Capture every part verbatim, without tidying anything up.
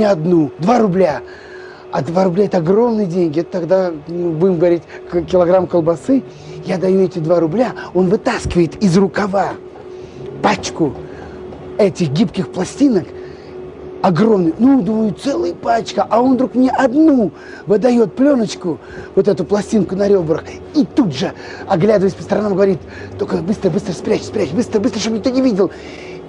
Не одну, два рубля. А два рубля – это огромные деньги. Это тогда, будем говорить, килограмм колбасы. Я даю эти два рубля, он вытаскивает из рукава пачку этих гибких пластинок, огромный, ну, думаю, целая пачка, а он вдруг мне одну выдает пленочку, вот эту пластинку на ребрах, и тут же, оглядываясь по сторонам, говорит, только быстро-быстро спрячь, спрячь, быстро-быстро, чтобы никто не видел.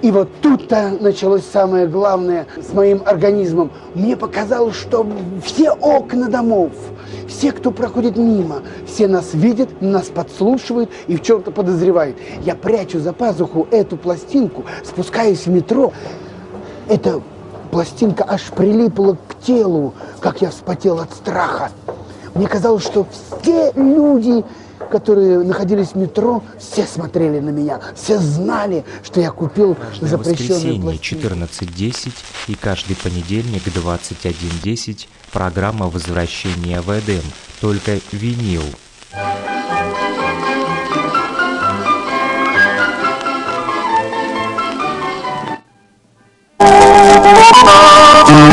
И вот тут-то началось самое главное с моим организмом. Мне показалось, что все окна домов, все, кто проходит мимо, все нас видят, нас подслушивают и в чем-то подозревают. Я прячу за пазуху эту пластинку, спускаюсь в метро. Эта пластинка аж прилипла к телу, как я вспотел от страха. Мне казалось, что все люди, которые находились в метро, все смотрели на меня, все знали, что я купил запрещенную пластинку. Каждое воскресенье четырнадцать десять и каждый понедельник двадцать один десять программа возвращения в Эдем, только винил. Thank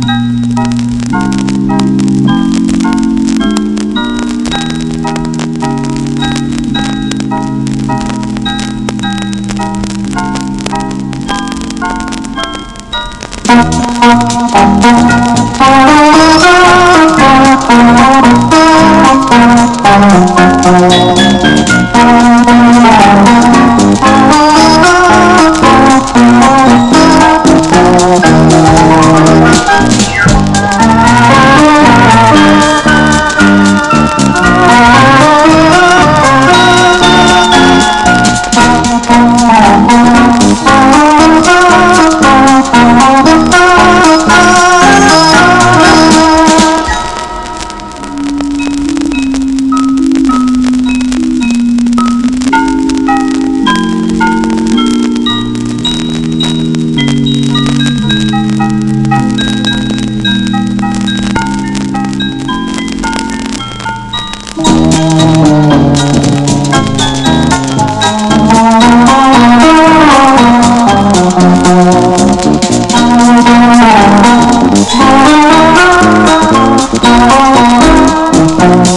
you. Thank you.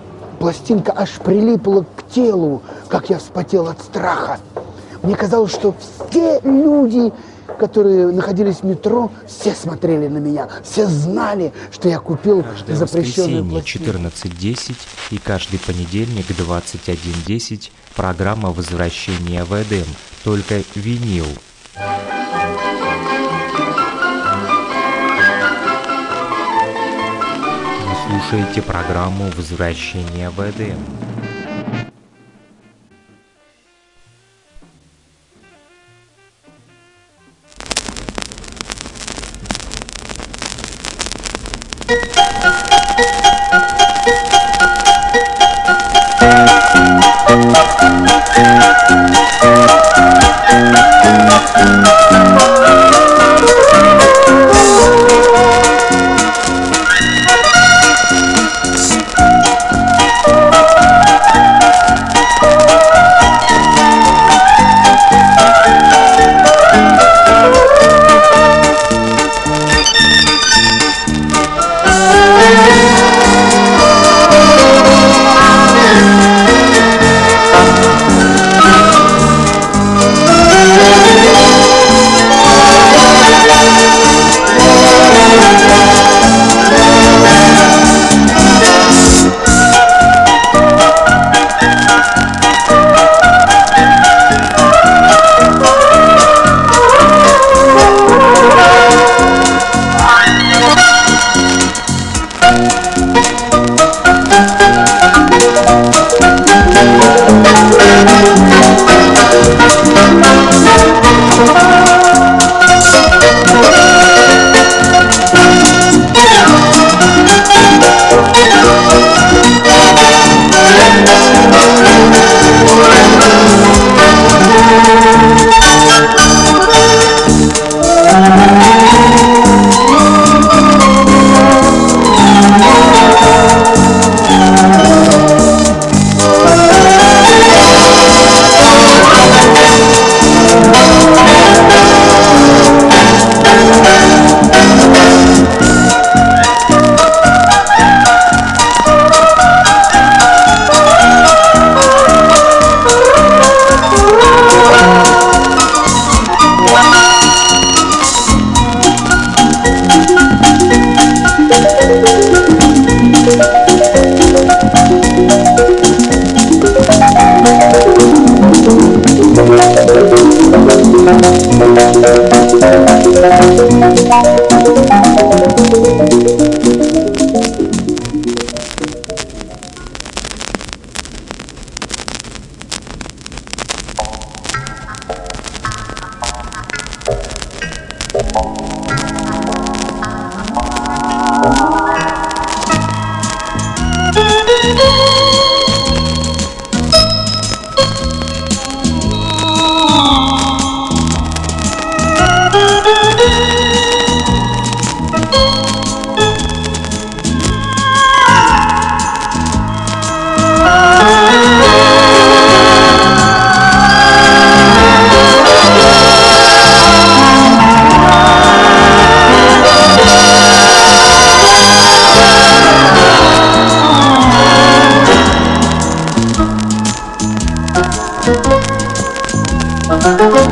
пластинка аж прилипла к телу, как я вспотел от страха. Мне казалось, что все люди, которые находились в метро, все смотрели на меня, все знали, что я купил каждое запрещенную пластинку. Воскресенье четырнадцать десять и каждый понедельник двадцать один десять программа возвращения в Эдем, только винил. Слушайте программу «Возвращение в Эдем». Thank mm-hmm. you.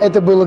Это было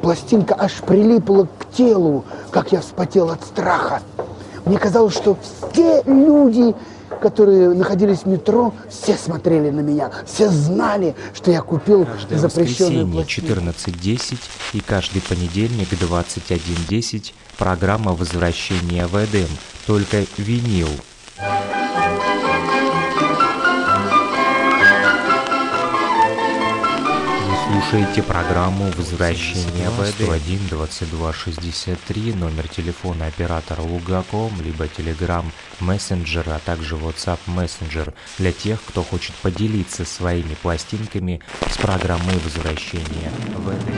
пластинка аж прилипла к телу, как я вспотел от страха. Мне казалось, что все люди, которые находились в метро, все смотрели на меня, все знали, что я купил запрещенную пластинку. Каждое воскресенье четырнадцать десять и каждый понедельник двадцать один десять программа «Возвращение в Эдем», только винил. Слушайте программу «Возвращение в Эдем». сто один двадцать два шестьдесят три, номер телефона оператора Лугаком, либо Telegram Messenger, а также WhatsApp Messenger для тех, кто хочет поделиться своими пластинками с программой «Возвращение в Эдем».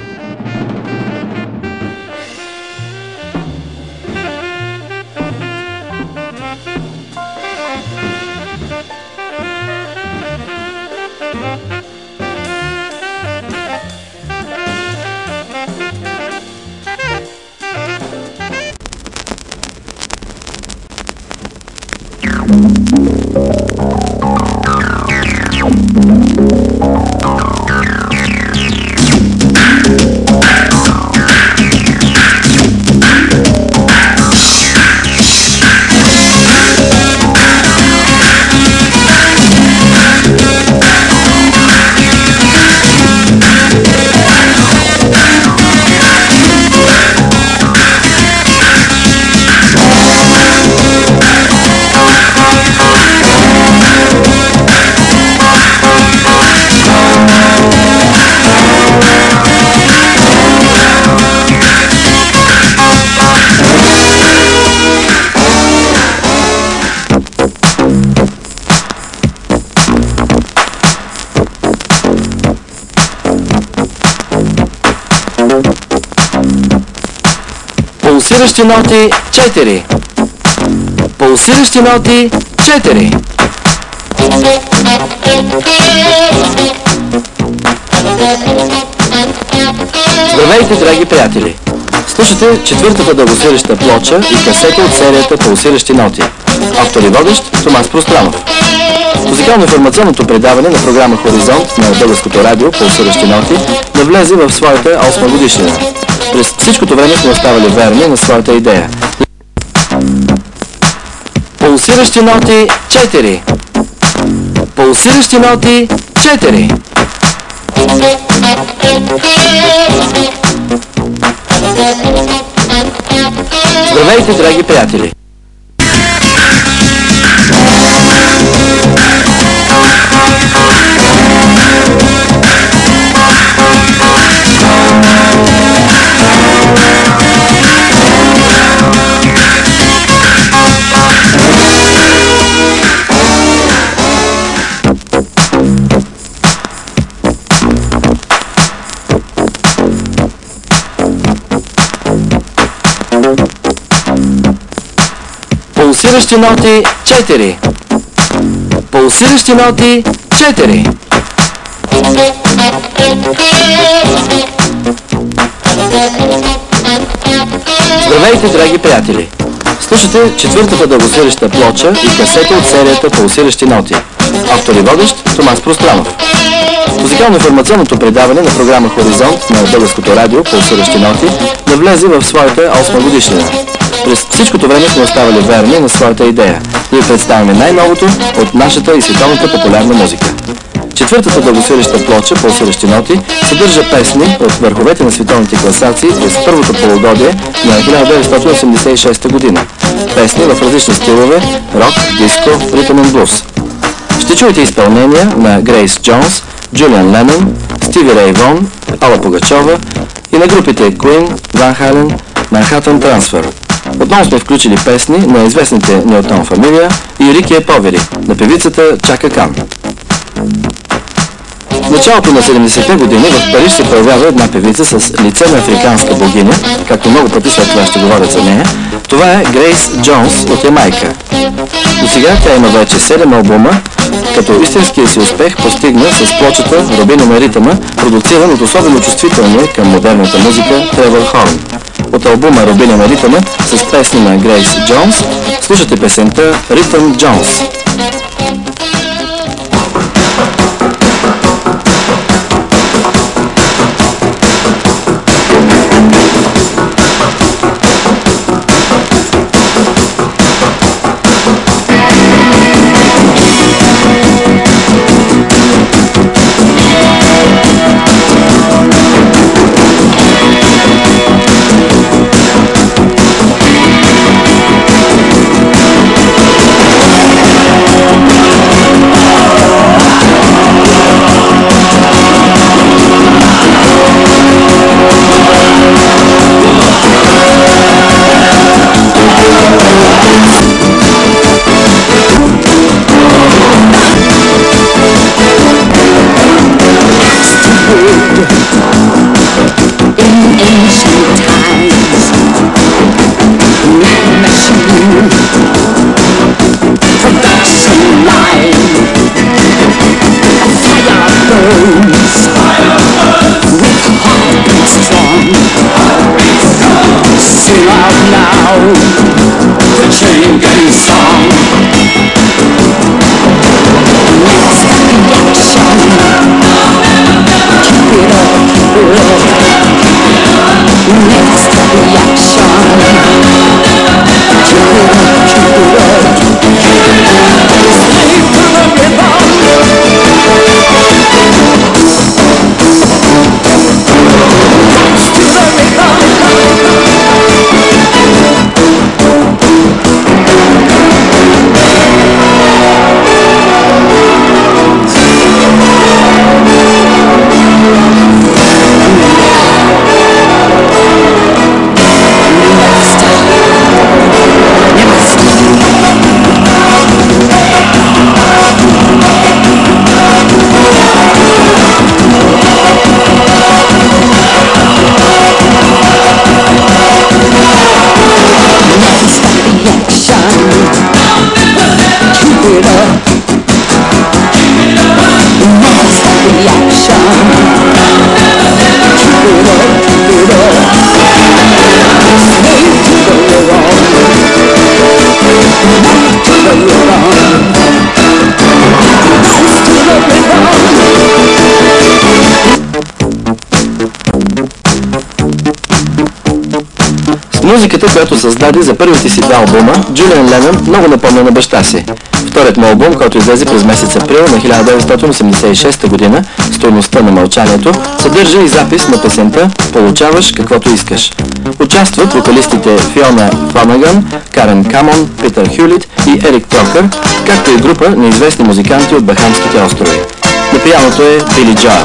Пулсиращи ноти четири. Пулсиращи ноти четири. Здравейте, драги приятели! Слушате четвъртата дългосираща плоча и касета от серията Пулсиращи ноти. Автор и водещ Тома Спространов. Музикално-информационното предаване на програма Хоризонт на Българското радио Пулсиращи ноти навлезе в своята осма годишнина. През всичкото време сме оставали верни на своята идея. Пулсиращи ноти четири. Пулсиращи ноти четири. Здравейте, драги приятели! Пулсиращи ноти четири. Пулсиращи ноти четири. Здравейте, драги приятели! Слушате четвъртата дългосираща плоча и касета от серията Пулсиращи ноти. Автор и водещ Тома Спространов. Музикално-информационното предаване на програма Хоризонт на Българското радио Пулсиращи ноти навлезе в своята осма годишнина. През всичкото време сме оставали верни на своята идея. Ние представяме най-новото от нашата и световната популярна музика. Четвъртата дългосвиреща плоча, Пулсиращи ноти, съдържа песни от върховете на световните класации през първото полугодие на хиляда деветстотин осемдесет и шеста година. Песни в различни стилове – рок, диско, ритъм и блуз. Ще чуете изпълнения на Грейс Джонс, Джулиан Ленън, Стиви Рей Вон, Алла Пугачова и на групите Queen, Manhattan, Manhattan Transfer. Отново сме включили песни на известните Ньютон Фамилия и Рикия Повери, на певицата Чака Кан. В началото на седемдесетте години в Париж се появява една певица с лице на африканска богиня, както много пъти след това ще говорят за нея. Това е Грейс Джонс от Ямайка. До сега тя има вече седем албума, като истинския си успех постигна с плочата Робина Меритъма, продуциран от особено чувствителния към модерната музика Тревър Хорн. От албума Робина Меритъма с песни на Грейс Джонс слушате песента Ритъм Джонс. Музиката, която създаде за първите си два албума, Джулиан Ленън много напомня на баща си. В Вторият му албум, който излезе през месец април на хиляда деветстотин осемдесет и шеста година, "Стойността на мълчанието", съдържа и запис на песента "Получаваш каквото искаш". Участват вокалистите Фиона Фонагън, Карен Камон, Питър Хюлит и Ерик Токър, както и група неизвестни музиканти от Бахамските острови. На пианото е Били Джой.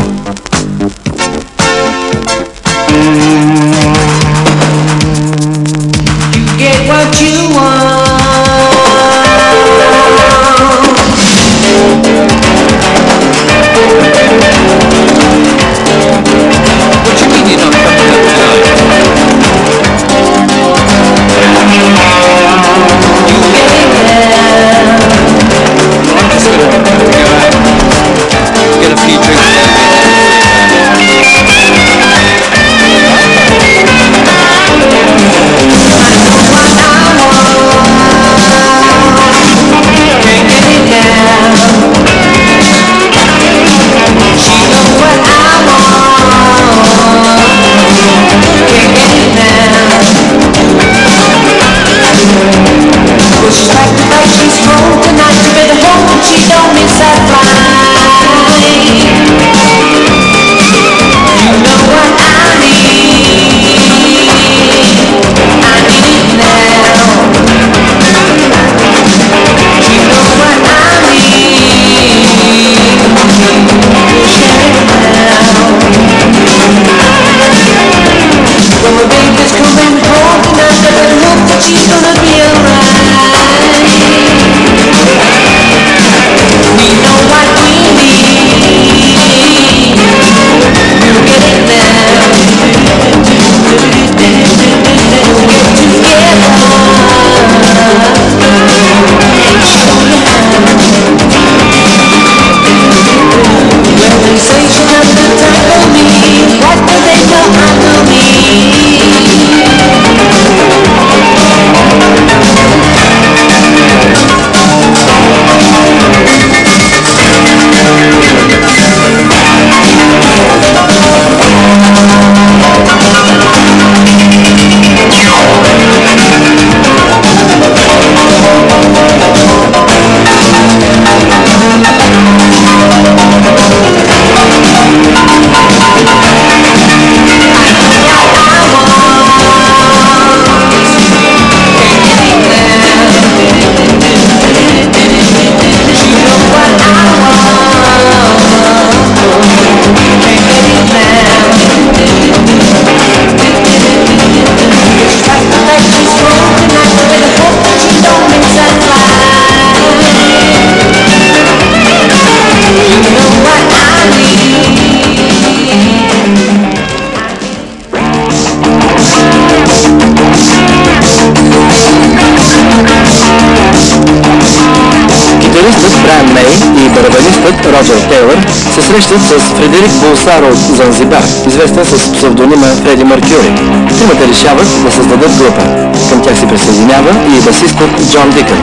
Брайън Мей и барабанистът Роджер Тейлър се срещат с Фредерик Болсаров от Занзибяр, известен с псевдонима Фреди Меркюри. Тримата решават да създадат група. Към тях се присъединява и басистът Джон Дикън.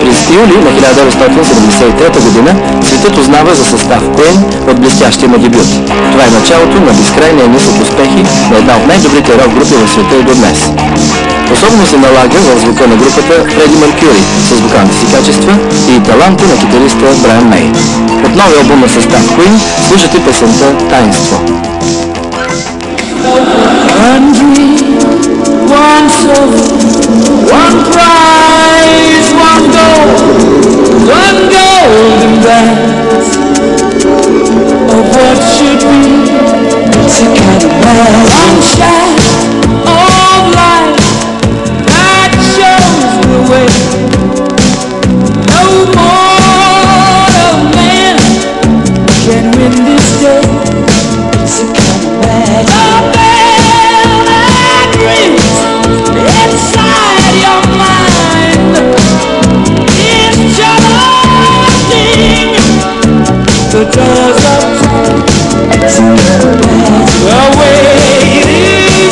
През юли на хиляда деветстотин седемдесет и трета година светът узнава за състав Queen от блестящия му дебют. Това е началото на безкрайния низ от успехи на една от най-добрите рок групи в света и до днес. Особено се налага в звука на групата Фреди Меркюри с вокалните си качества и таланта на китариста Брайън Мей. От новия албум на състав Queen слушате песента "Таинство". One dream, one soul, one prize, one goal, one golden glance of what should be, it's a kind of love, one shot of life that shows the way, no more of man can win this day, it's a kind of bad, a bell that rings inside your mind, it's charging the doors of time, it's a kind of bad, the way it is.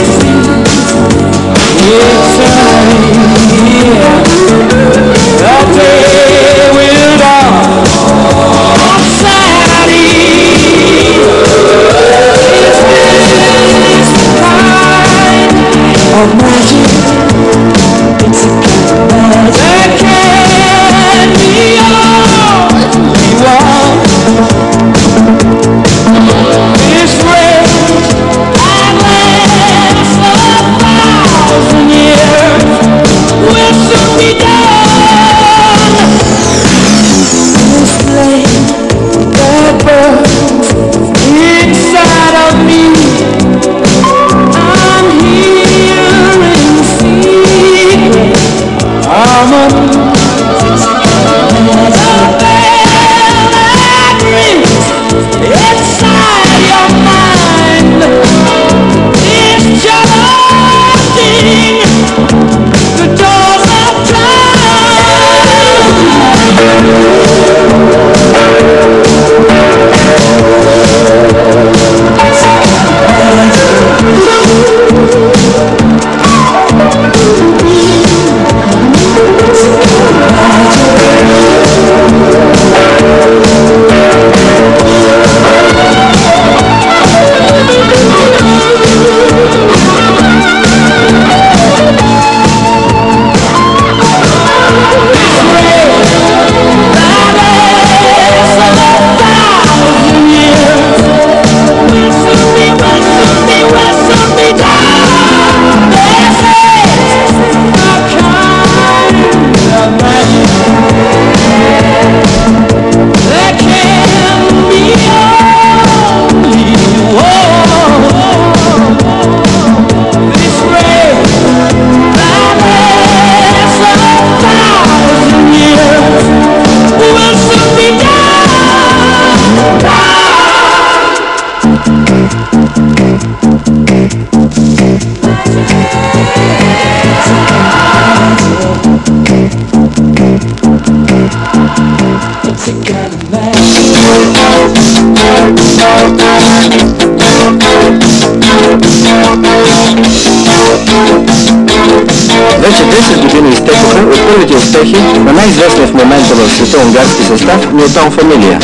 десет години изтекоха от първите успехи на най-известния в момента в света унгарски състав Ньютон Фамилия.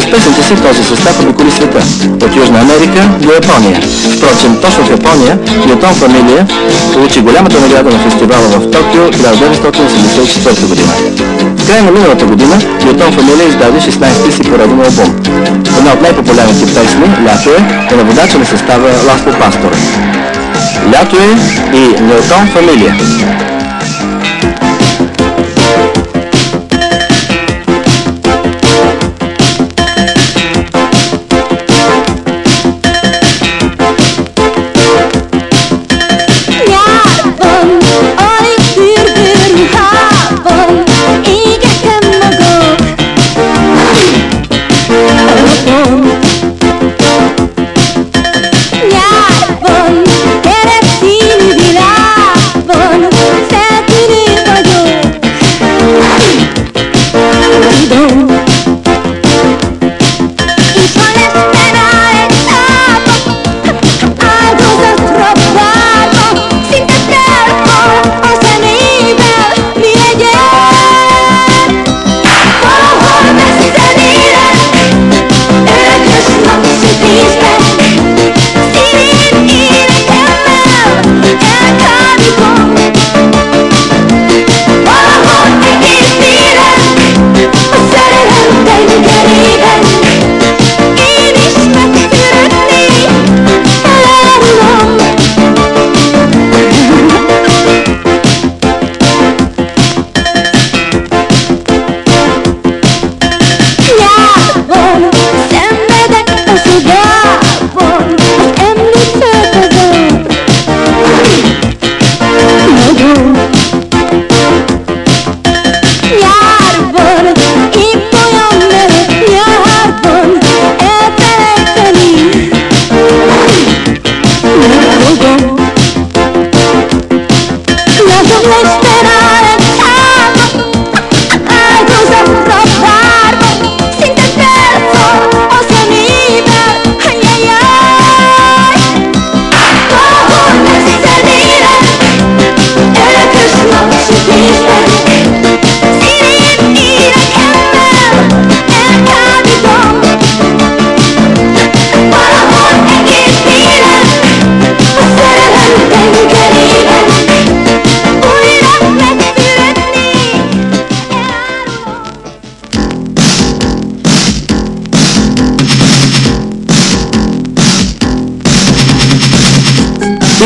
С песните си този състав обиколи света, от Южна Америка до Япония. Впрочем, точно в Япония Ньютон Фамилия получи голямата награда на фестивала в Токио хиляда деветстотин осемдесет и четвърта година. В края на миналата година Ньютон Фамилия издаде шестнайсети си пореден албум. Една от най-популярните песни, "Лято е", е на водача на състава Ласпо Пастор. Лято е и Ньютон Фамилия.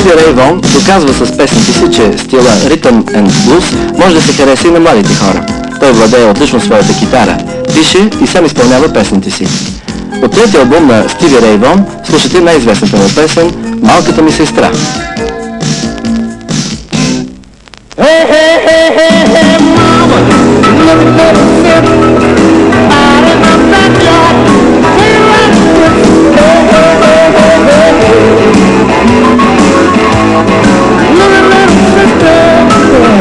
Стиви Рей Вон доказва с песните си, че стила Rhythm and Blues може да се хареса и на младите хора. Той владее отлично своята китара, пише и сам изпълнява песните си. От третия албум на Стиви Рей Вон слушате най-известната му песен "Малката ми сестра". Thank you.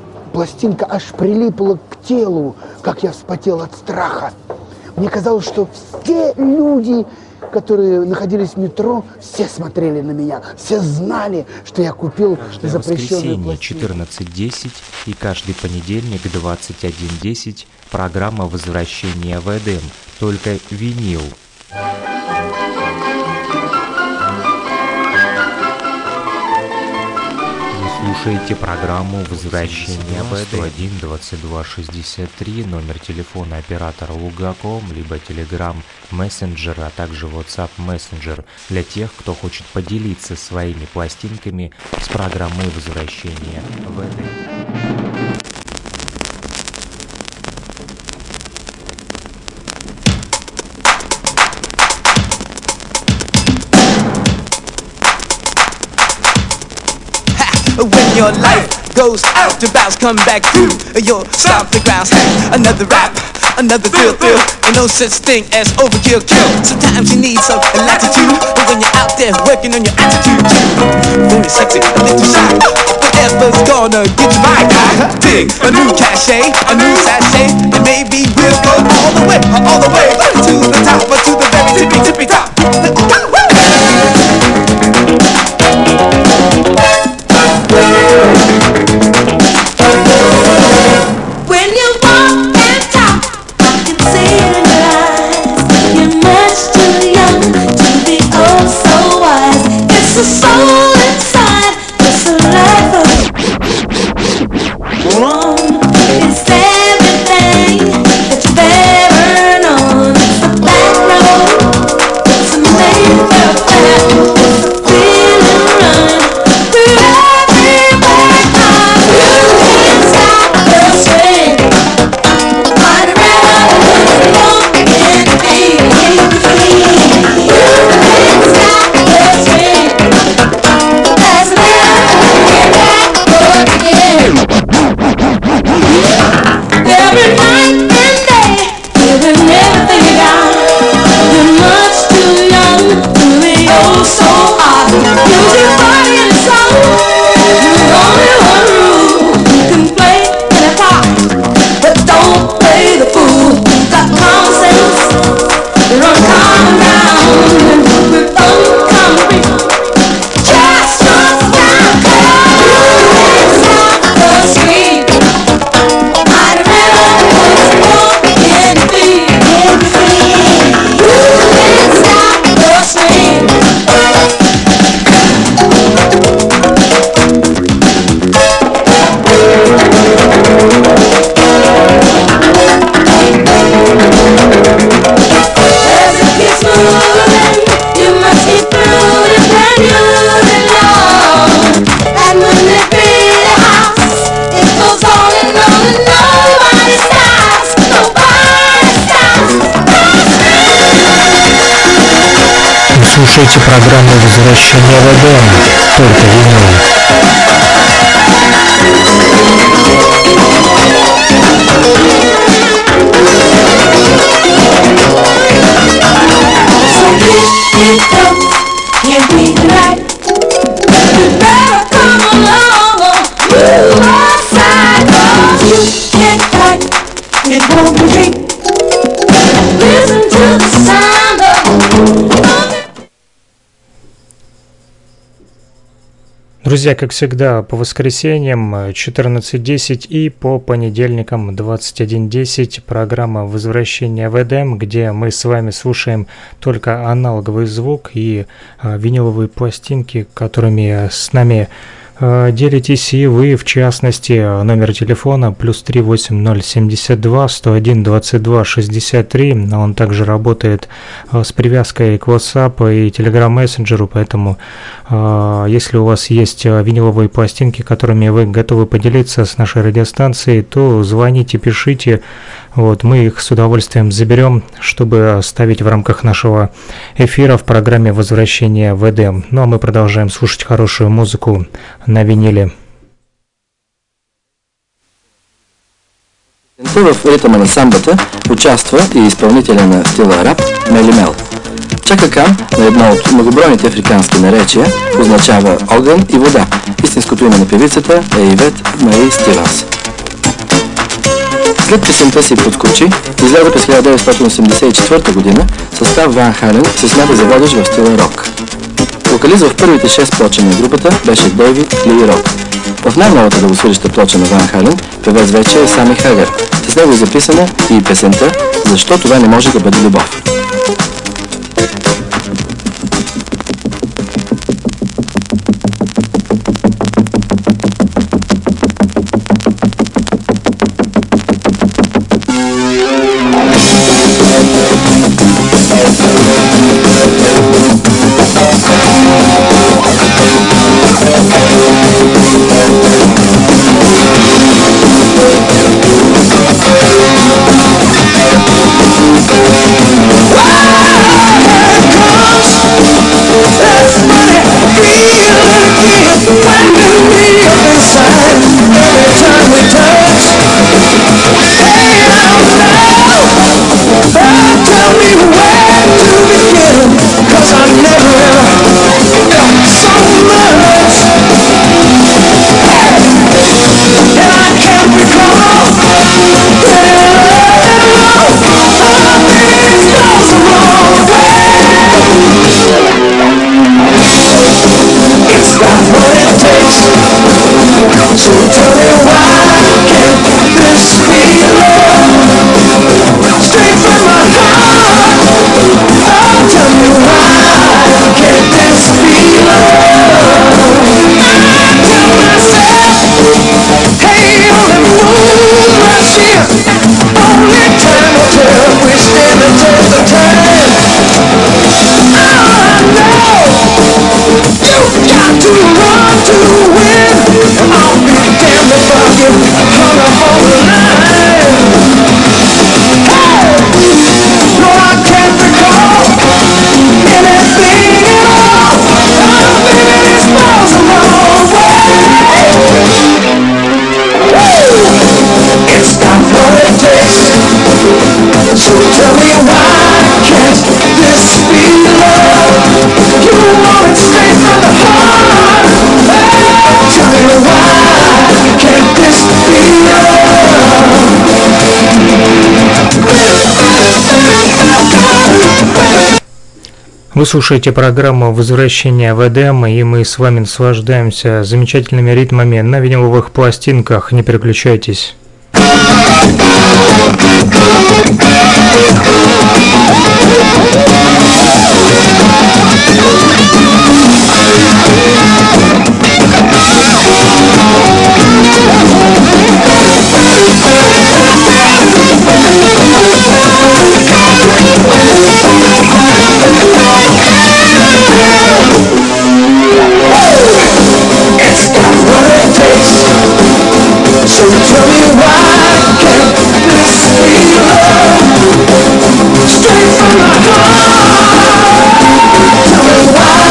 Пластинка аж прилипла к телу, как я вспотел от страха. Мне казалось, что все люди, которые находились в метро, все смотрели на меня, все знали, что я купил запрещенную пластинку. Каждое воскресенье четырнадцать десять и каждый понедельник двадцать один десять программа «Возвращение в Эдем», только винил. Слушайте программу «Возвращение в Эдем». сто один двадцать два шестьдесят три, номер телефона оператора Лугаком, либо Telegram Messenger, а также WhatsApp Messenger для тех, кто хочет поделиться своими пластинками с программой «Возвращение в Эдем». When your life goes out to bounce, come back through, you'll stomp the ground. Another rap, another thrill, thrill. Ain't no such thing as overkill, kill. Sometimes you need some latitude, but when you're out there working on your attitude, when it's sexy, a little shy, whatever's gonna get you by, guy. Dig a new cachet, a new sachet, and maybe we'll go all the way, all the way to the top, or to the very tippy, tippy top. Слушайте программу «Возвращение в Эдем», только винил. Друзья, как всегда, по воскресеньям четырнадцать десять и по понедельникам двадцать один десять программа «Возвращение в Эдем», где мы с вами слушаем только аналоговый звук и виниловые пластинки, которыми с нами делитесь и вы, в частности. Номер телефона плюс три восемь ноль семь два сто один двадцать два шестьдесят три. Он также работает с привязкой к WhatsApp и Telegram мессенджеру, поэтому если у вас есть виниловые пластинки, которыми вы готовы поделиться с нашей радиостанцией, то звоните, пишите. Вот, мы их с удовольствием заберем, чтобы ставить в рамках нашего эфира в программе «Возвращение в Эдем». Ну а мы продолжаем слушать хорошую музыку на виниле. В ритъм ансамблата участва и изпълнителя на стила рап Мели Мел. Чака Кан на едно от многобройните африкански наречия означава огън и вода. Истинското име на певицата е Ивет Мари Стивенс. След песента си «Подкучи» излезе през хиляда деветстотин осемдесет и четвърта година, състав Ван Хален се смята за водещ в стила рок. Вокалист в първите шест плочи на групата беше Дейвид Ли Рок. В най-новата дългосвирища плоча на Ван Хален певец вече е Сами Хагър. С него е записана и песента «Защо това не може да бъде любов». Вы слушаете программу «Возвращение в Эдем», и мы с вами наслаждаемся замечательными ритмами на виниловых пластинках. Не переключайтесь. Straight from my heart, tell me why.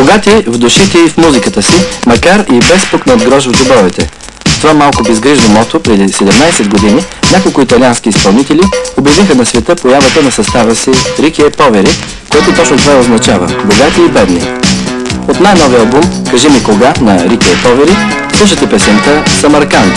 Богати в душите и в музиката си, макар и без пукнат грош в джобовете. Това малко безгрижно мото преди седемнайсет години няколко италиански изпълнители обявиха на света появата на състава си Рикия Повери, което точно това означава – богати и бедни. От най-новия албум «Кажи ми кога» на Рикия Повери слушате песента «Самарканд».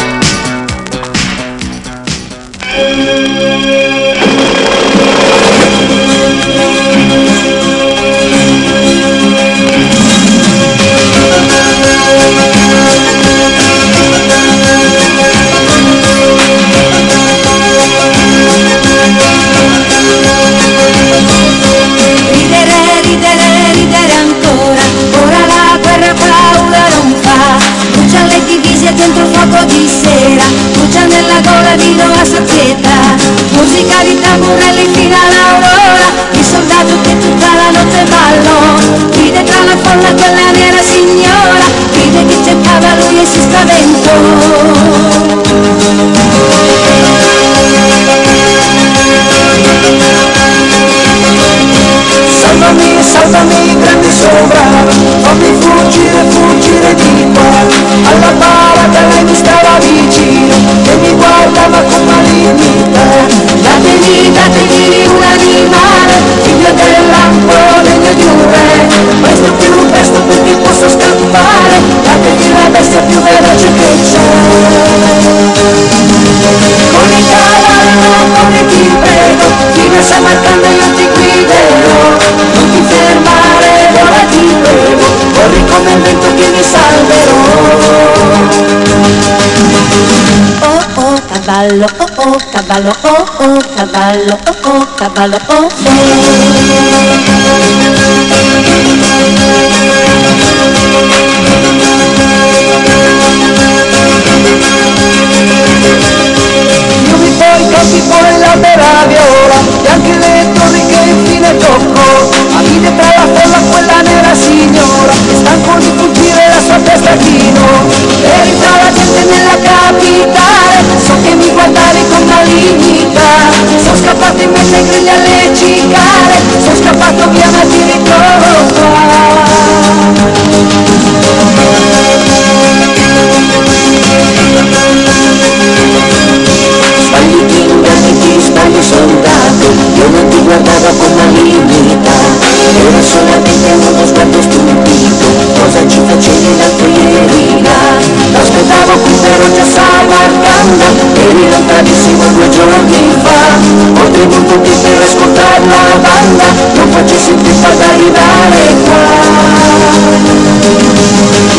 Dentro fuoco di sera, brucia nella gola vino a sazietà, musica di tamburelli fino all'aurora, il soldato che tutta la notte ballò, vide tra la folla quella nera signora, vide che cercava lui e si spaventò. Salvami, salvami, grande sopra, fammi fuggire, fuggire di qua, alla bara che lei mi stava vicino, e mi guardava con malignità. Datemi, datemi un animale, figlio del lampo, degno di un re, presto più presto perché posso scappare, datemi la bestia più veloce che c'è. Con i cavalli, con i ti prego, fino a Samarcanda io ti guiderò. Non ti fermare, vola ti prego, corri come il vento che mi salverò. Oh oh cavallo, oh oh cavallo, oh oh cavallo, oh oh cavallo, oh oh. Io mi poi campi poi la meraviglia, e anche le torri che infine tocco. Vide tra la folla quella nera signora, che stanco di fuggire la sua testa chino, e ritrova gente nella capitale, so che mi guardavi con malignità, sono scappato in mezzo ai grilli alle cicale, sono scappato via ma ti ritrovo qua. Sbagli ti ingagli, ti sbagli soldato, io non ti guardavo con malignità. Era solamente uno sguardo stupito, cosa ci facevi da ieri là? L'aspettavo qui però già Samarcanda, eri lontanissimo due giorni fa. Ho tenuto qui per ascoltare la banda, non facessi tempo ad arrivare qua.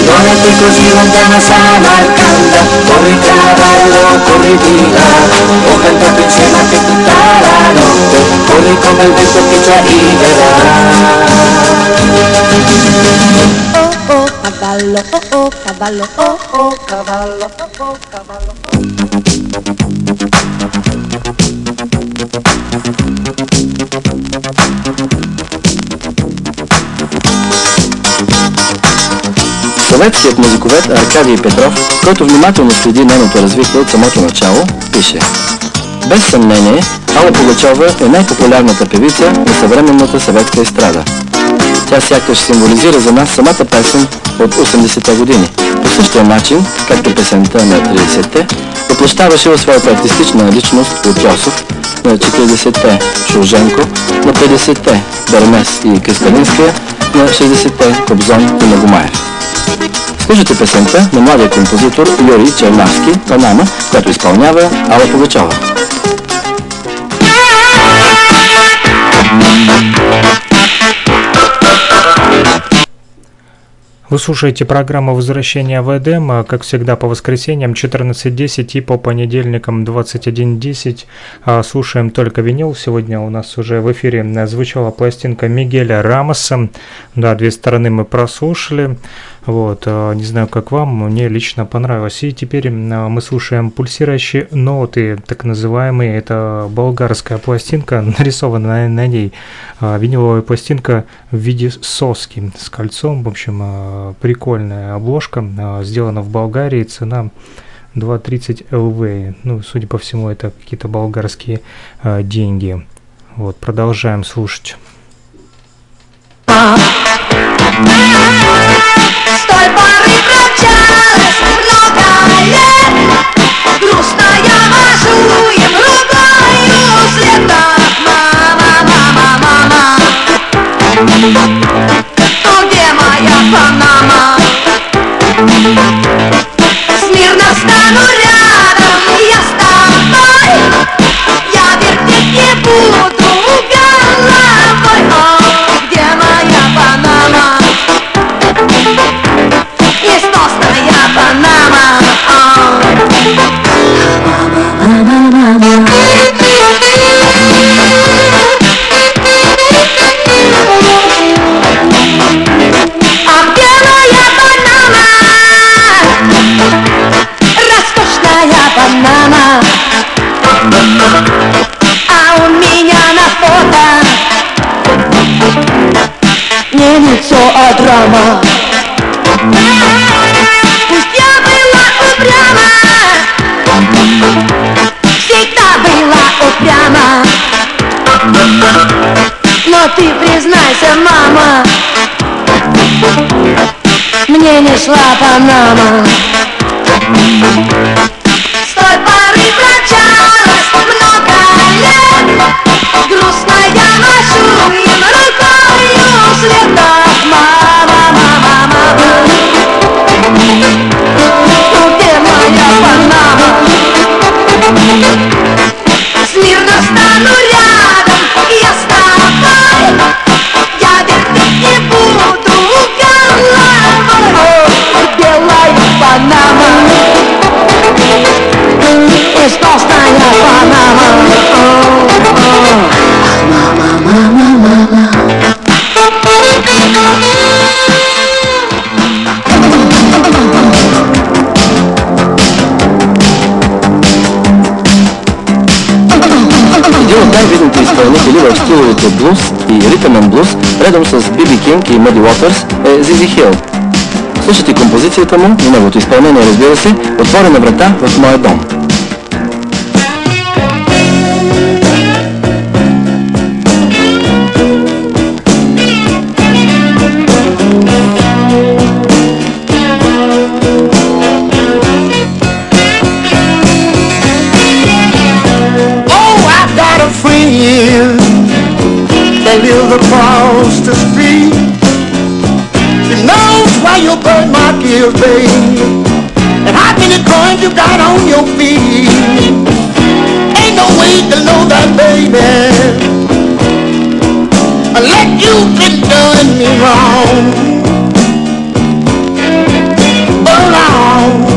Non è più così lontana Samarcanda, corri cavallo, corri di là. Ho cantato insieme a te tutta la notte, corri come il vento che ci arriverà. Oh oh cavallo, oh oh cavallo, oh oh cavallo, oh oh cavallo. Съветският музиковед Аркадий Петров, който внимателно следи нейното развитие от самото начало, пише: без съмнение, Алла Пугачова е най-популярната певица на съвременната съветска естрада. Тя сякаш символизира за нас самата песен от осемдесетте години. По същия начин, както песента на тридесетте, въплъщаваше в своята артистична личност от Йосов, на четиридесетте Шуженко, на петдесетте Бермес и Кристалинския, на шестдесетте Кобзон и Нагомаев. Слушате песента на младия композитор Юрий Чернавски «Панама», която изпълнява Алла Пугачова. Вы слушаете программу «Возвращение в Эдем», как всегда по воскресеньям четырнадцать десять и по понедельникам двадцать один десять. Слушаем только винил. Сегодня у нас уже в эфире звучала пластинка Мигеля Рамоса. Да, две стороны мы прослушали. Вот, не знаю, как вам, мне лично понравилось. И теперь мы слушаем пульсирующие ноты, так называемые. Это болгарская пластинка, нарисованная на ней виниловая пластинка в виде соски с кольцом. В общем, прикольная обложка, сделана в Болгарии, цена два тридцать эл ви. Ну, судя по всему, это какие-то болгарские деньги. Вот, продолжаем слушать. Панама. С той поры прощалась много лет, грустно я машу им рукою вслед. Мама, мама, мама, ну где моя Панама? Смирно стану рядом, я с тобой, я вернуть не буду головой. Панама, искусная Панама. Мама, мама, мама. Един от най-видните изпълнители в стиловете блуз и ритъм ън блуз, редом с Биби Кинг и Мъди Уотърс, е Зизи Хил. Слушайте композицията му и неговото изпълнение, разбира се, отворена врата в моя дом. Oh, I got a friend that lives across the street. Why your bird mark is, babe, and how many coins you got on your feet? Ain't no way to know that, baby, unless you've been doing me wrong. Oh, wrong.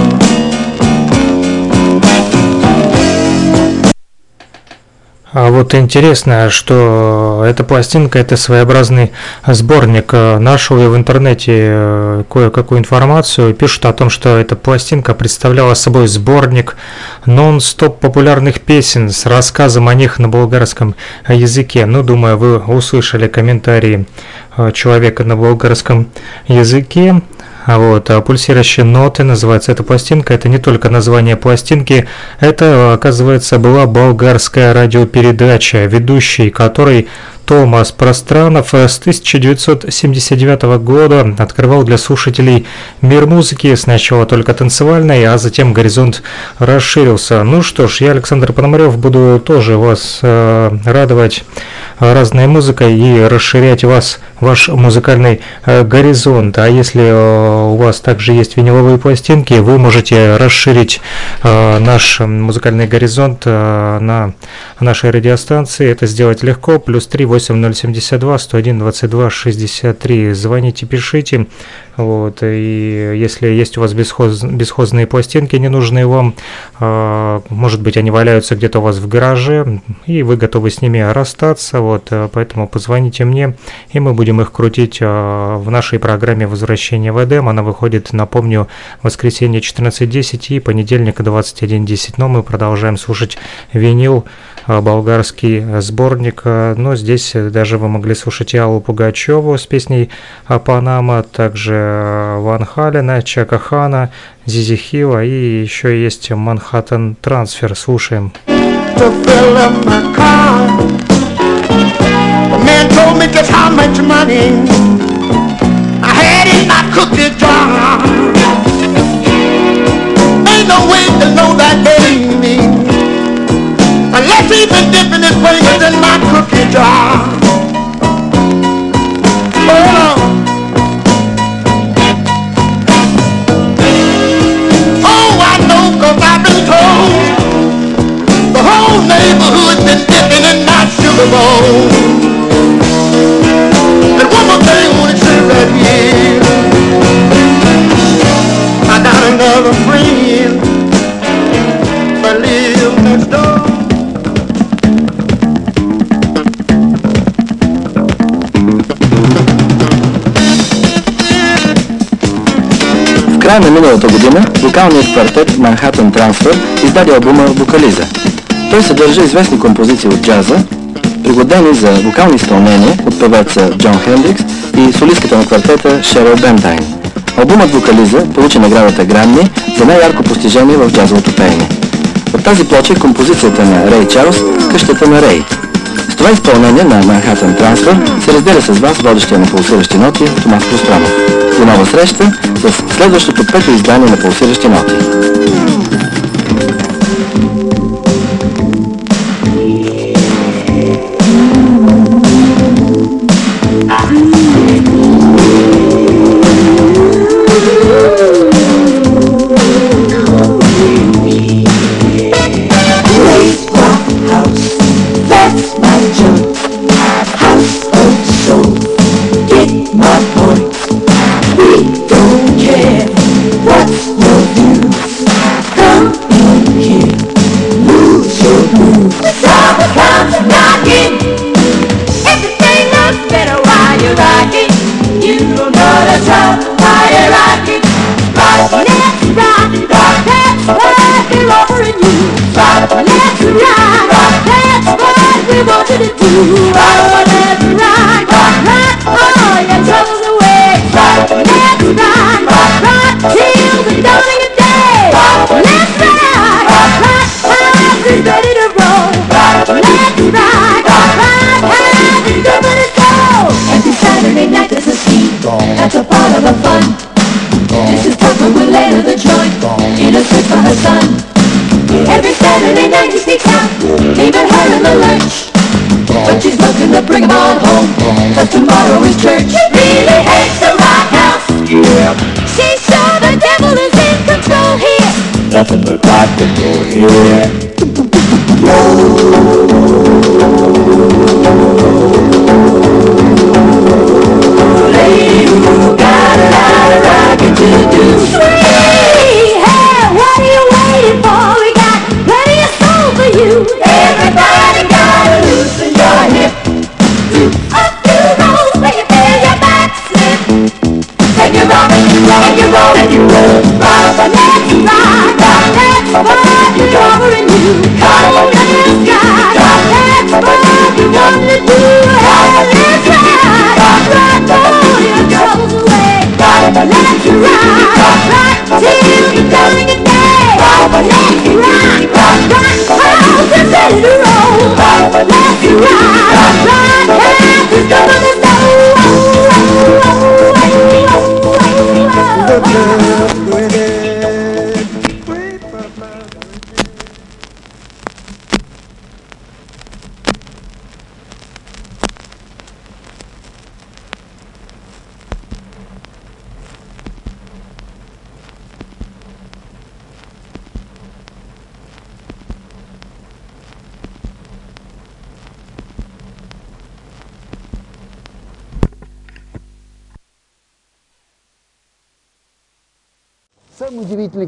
А вот интересно, что эта пластинка – это своеобразный сборник. Нашел я в интернете кое-какую информацию. Пишут о том, что эта пластинка представляла собой сборник нон-стоп популярных песен с рассказом о них на болгарском языке. Ну, думаю, вы услышали комментарии человека на болгарском языке. Вот, пульсирующие ноты называется эта пластинка. Это не только название пластинки, это, оказывается, была болгарская радиопередача, ведущий которой Тома Спространов с тысяча девятьсот семьдесят девятого года открывал для слушателей мир музыки, сначала только танцевальной, а затем горизонт расширился. Ну что ж, я, Александр Пономарев, буду тоже вас э, радовать разной музыкой и расширять вас, ваш музыкальный э, горизонт. А если э, у вас также есть виниловые пластинки, вы можете расширить э, наш музыкальный горизонт э, на нашей радиостанции. Это сделать легко. Плюс три восемь ноль семь два сто один двадцать два шестьдесят три. Звоните, пишите. Вот. И если есть у вас бесхоз... бесхозные пластинки, ненужные вам, может быть, они валяются где-то у вас в гараже, и вы готовы с ними расстаться, вот. Поэтому позвоните мне, и мы будем их крутить в нашей программе «Возвращение в Эдем». Она выходит, напомню, воскресенье четырнадцать десять и понедельник двадцать один десять. Но мы продолжаем слушать винил, болгарский сборник, но здесь даже вы могли слушать и Аллу Пугачеву с песней «Панама», также Ван Халена, Чака Кана, Зизи Хила, и еще есть Manhattan Transfer. Слушаем. cookie jar. Ain't no way to know that baby unless he's been dipping his fingers in my cookie jar. Oh. Oh, I know 'cause I've been told the whole neighborhood's been dipping in my sugar bowl. Another friend that lives next door. В края на миналата година вокалният квартет Manhattan Transfer издаде албума Вокализа. Той съдържа известни композиции от джаза, пригодени за вокални изпълнения от певеца Джон Хендрикс и солистката на квартета Шеръл Бентайн. Албумът Вокализа получи наградата Грамми за най-ярко постижение в джазовото пеене. От тази плоча е композицията на Рей Чарлз „Къщата на Рей“. С това изпълнение на Manhattan Transfer се разделя с вас водещия на Пулсиращи ноти Тома Спространов. До нова среща с следващото пето издание на Пулсиращи ноти.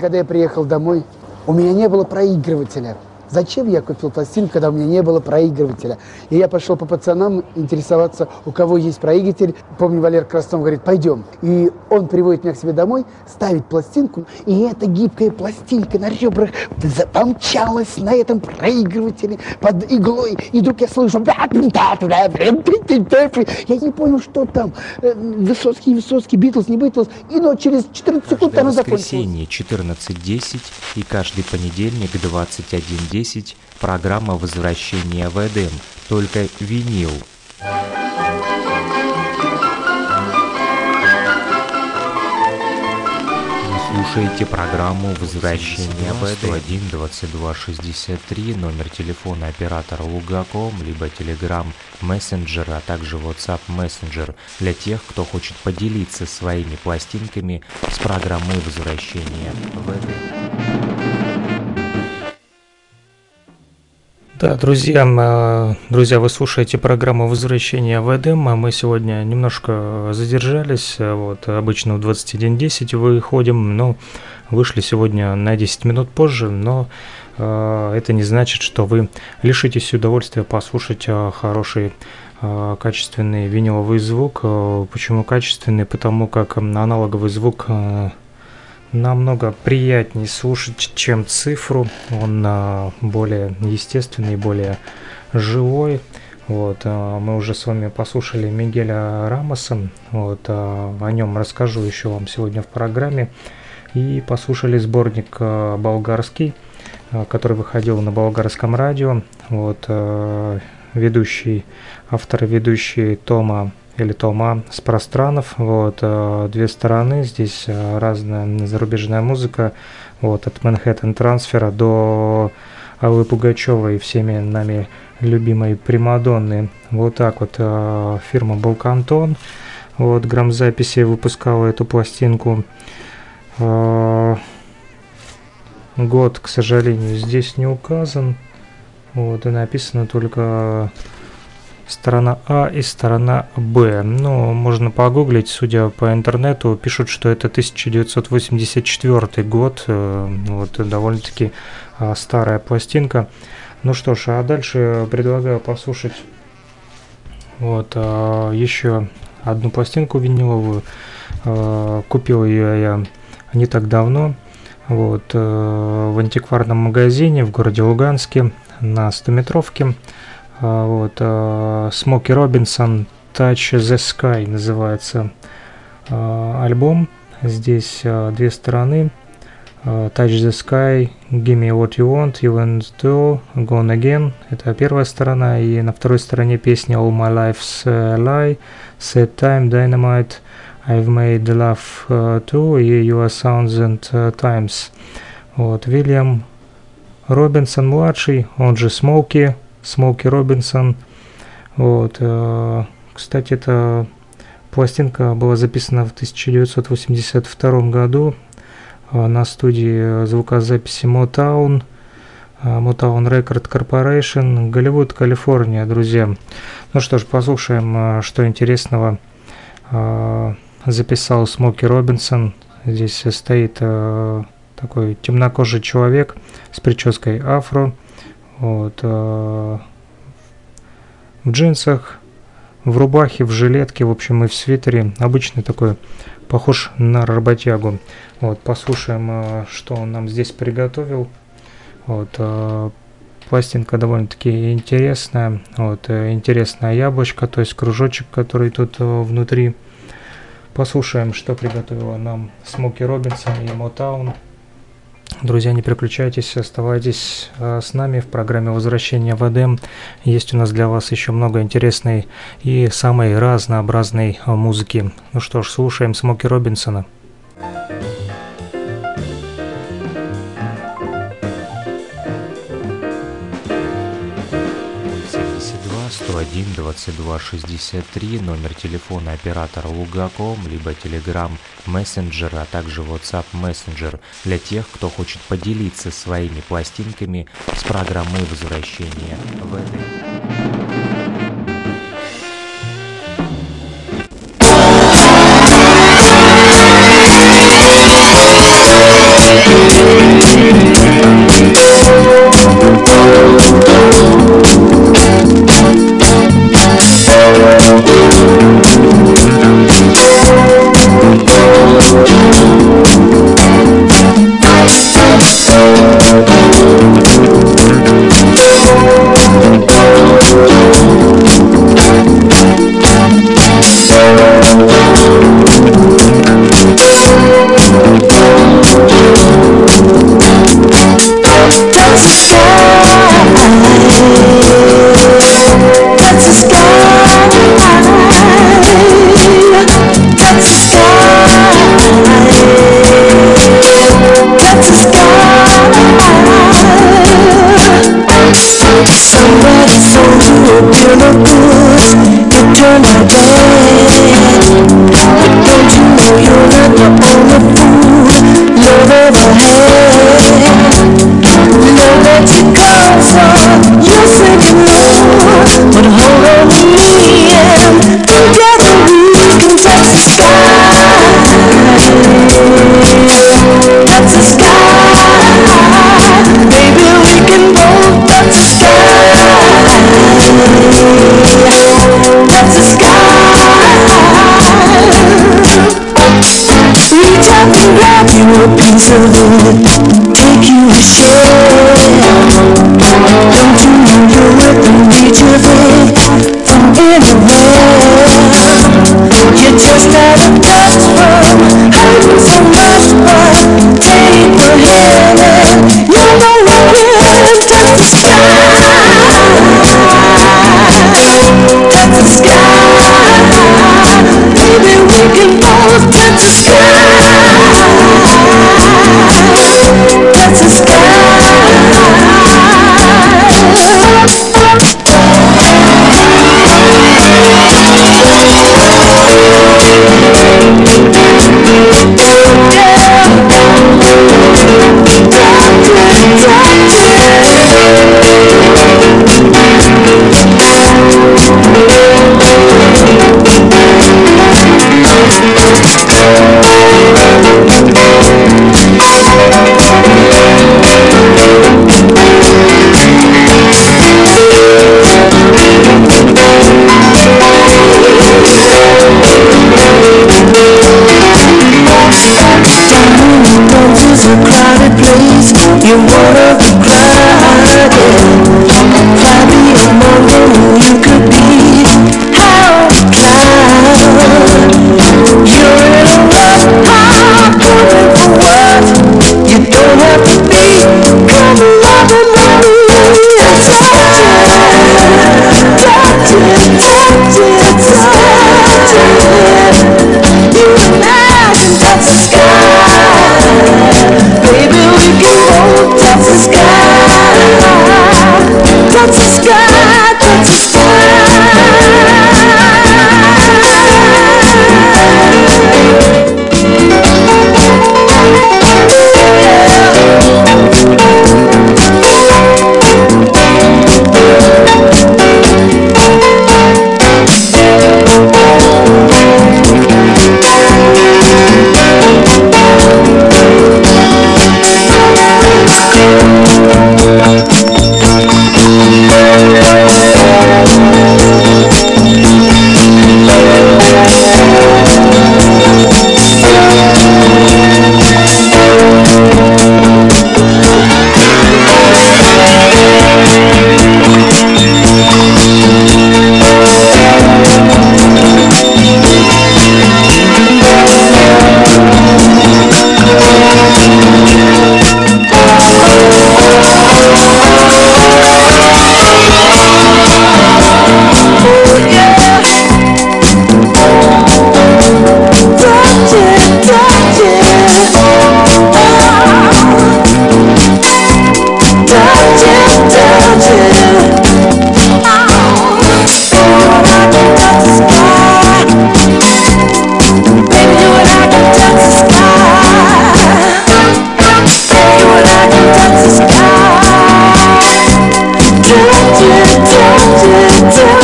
Когда я приехал домой, у меня не было проигрывателя. Зачем я купил пластинку, когда у меня не было проигрывателя? И я пошел по пацанам интересоваться, у кого есть проигрыватель. Помню, Валерка Краснов говорит, пойдем. И он приводит меня к себе домой, ставит пластинку, и эта гибкая пластинка на ребрах запомчалась на этом проигрывателе под иглой. И вдруг я слышу, я не понял, что там. Высоцкий, Высоцкий, Битлз, не Битлз. И но через четырнадцать секунд она закончилась. Воскресенье четырнадцать десять и каждый понедельник двадцать один десять. Программа возвращения в Эдем, только винил. слушаете программу «Возвращение в сто один двадцать два шестьдесят три», номер телефона оператора Лугаком, либо Telegram Messenger, а также WhatsApp Messenger для тех, кто хочет поделиться своими пластинками с программой «Возвращение в Эден». Да, друзья, друзья, вы слушаете программу «Возвращение в Эдем», а мы сегодня немножко задержались, вот, обычно в двадцать один десять выходим, но вышли сегодня на десять минут позже, но э, это не значит, что вы лишитесь удовольствия послушать э, хороший э, качественный виниловый звук. Э, почему качественный? Потому как аналоговый звук э, намного приятнее слушать, чем цифру. Он а, более естественный, более живой. Вот, а, мы уже с вами послушали Мигеля Рамоса. Вот, а, о нем расскажу еще вам сегодня в программе. И послушали сборник а, болгарский, а, который выходил на болгарском радио. Вот, а, ведущий, автор ведущий Тома или Тома Спространов. Вот, две стороны, здесь разная зарубежная музыка, вот, от Manhattan Transfer до Аллы Пугачевой и всеми нами любимой примадонны. Вот так вот фирма «Балкантон», вот, грамзаписи выпускала эту пластинку. Год, к сожалению, здесь не указан, вот, и написано только сторона А и сторона Б. Ну, можно погуглить, судя по интернету, пишут, что это тысяча девятьсот восемьдесят четвёртый год, вот, довольно-таки старая пластинка. Ну что ж, а дальше предлагаю послушать вот еще одну пластинку виниловую. Купил ее я не так давно, вот, в антикварном магазине в городе Луганске на стометровке. Вот, Смоки Робинсон, Touch the Sky называется альбом. Здесь две стороны. Touch the Sky, Give me what you want, You want to, Gone Again. Это первая сторона. И на второй стороне песня All My Life's a Lie, Sad Time, Dynamite, I've Made Love To и You Are Thousand Times. Вот, Вильям Робинсон-младший, он же Смоки, Смоки Робинсон. Вот. Кстати, эта пластинка была записана в тысяча девятьсот восемьдесят втором году на студии звукозаписи Motown, Motown Record Corporation, Голливуд, Калифорния, друзья. Ну что ж, послушаем, что интересного записал Смоки Робинсон. Здесь стоит такой темнокожий человек с прической афро. Вот, э, в джинсах, в рубахе, в жилетке, в общем, и в свитере. Обычный такой, похож на работягу. Вот, послушаем, э, что он нам здесь приготовил. Вот, э, пластинка довольно-таки интересная. Вот, э, интересное яблочко, то есть кружочек, который тут э, внутри. Послушаем, что приготовила нам Смоки Робинсон и Motown. Друзья, не переключайтесь, оставайтесь э, с нами в программе «Возвращение в Эдем». Есть у нас для вас еще много интересной и самой разнообразной э, музыки. Ну что ж, слушаем Смоки Робинсона. семьдесят два сто один двадцать два шестьдесят три, номер телефона оператора Лугаком, либо Telegram Messenger, а также WhatsApp Messenger для тех, кто хочет поделиться своими пластинками с программой «Возвращение в Эдем». Touch the sky. Somebody sold you a bill of goods. It turned out bad. But don't you know you're not the only fool love ever had. Now that you come from, you're thinking low, but hold on to me and together we can touch the sky. Touch the sky, baby. We can both touch the sky. Touch the sky. Reach up and grab you a piece of it. Take you a share. Don't you know you're within reach of it from anywhere. You're just out of touch from hurting so much, but take the hand and you'll know you can touch the sky. Touch the sky, baby, we can both touch the sky. Touch the sky. Don't you, don't you, don't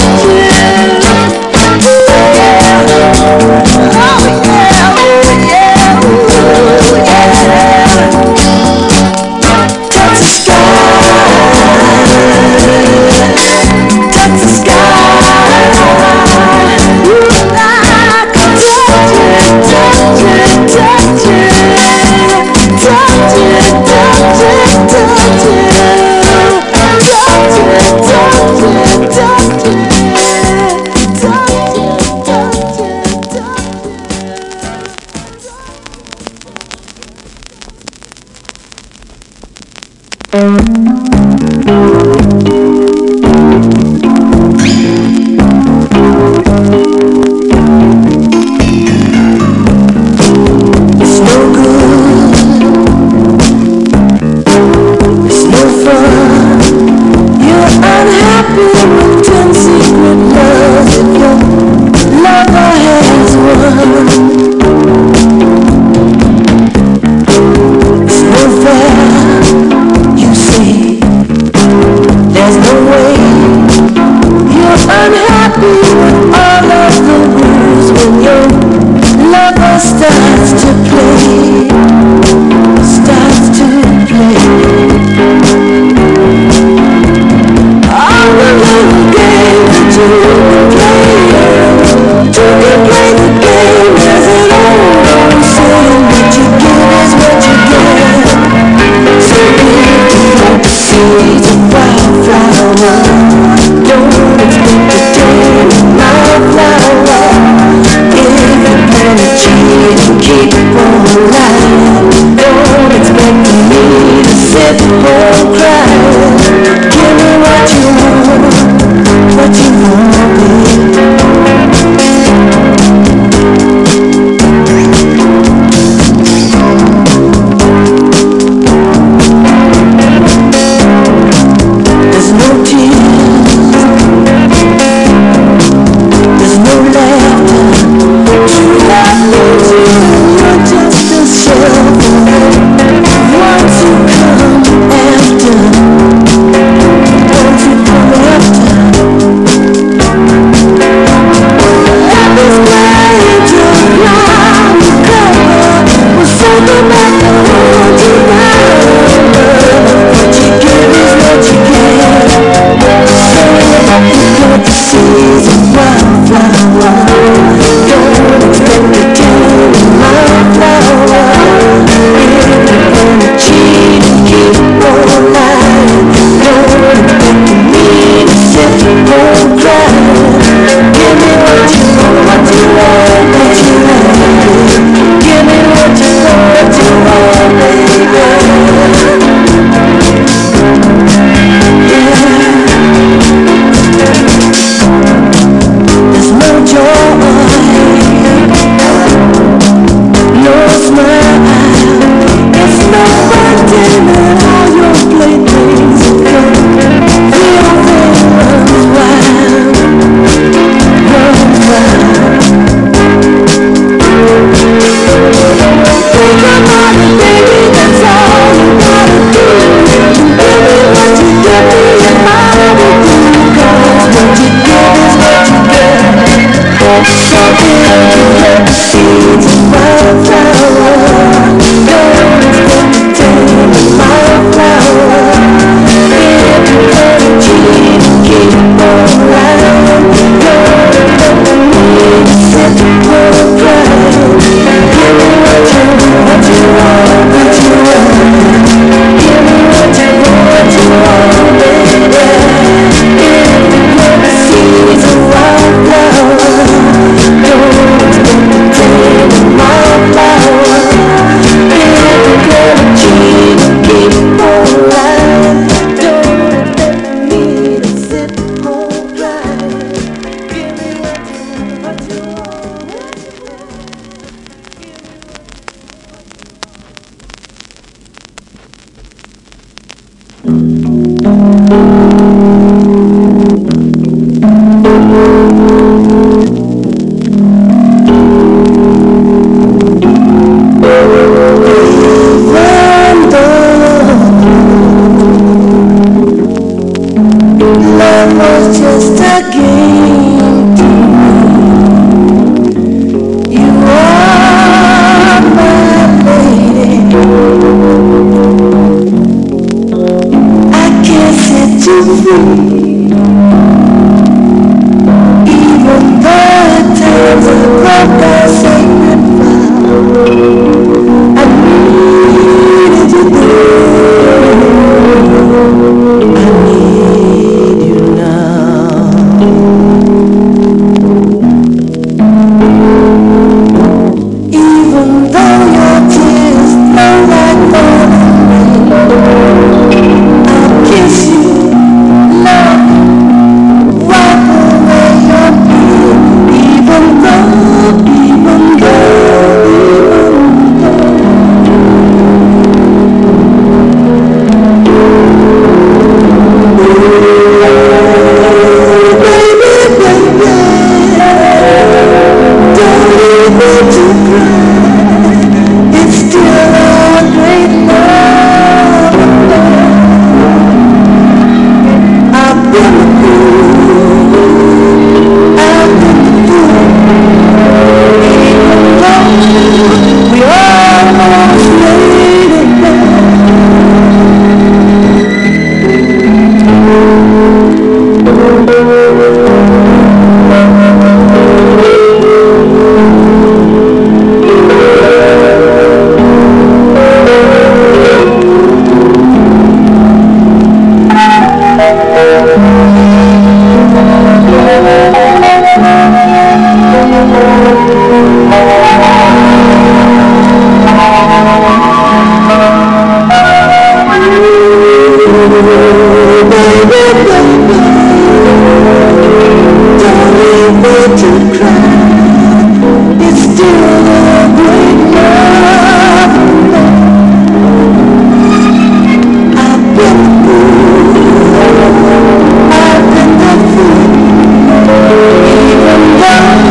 you. Thank you.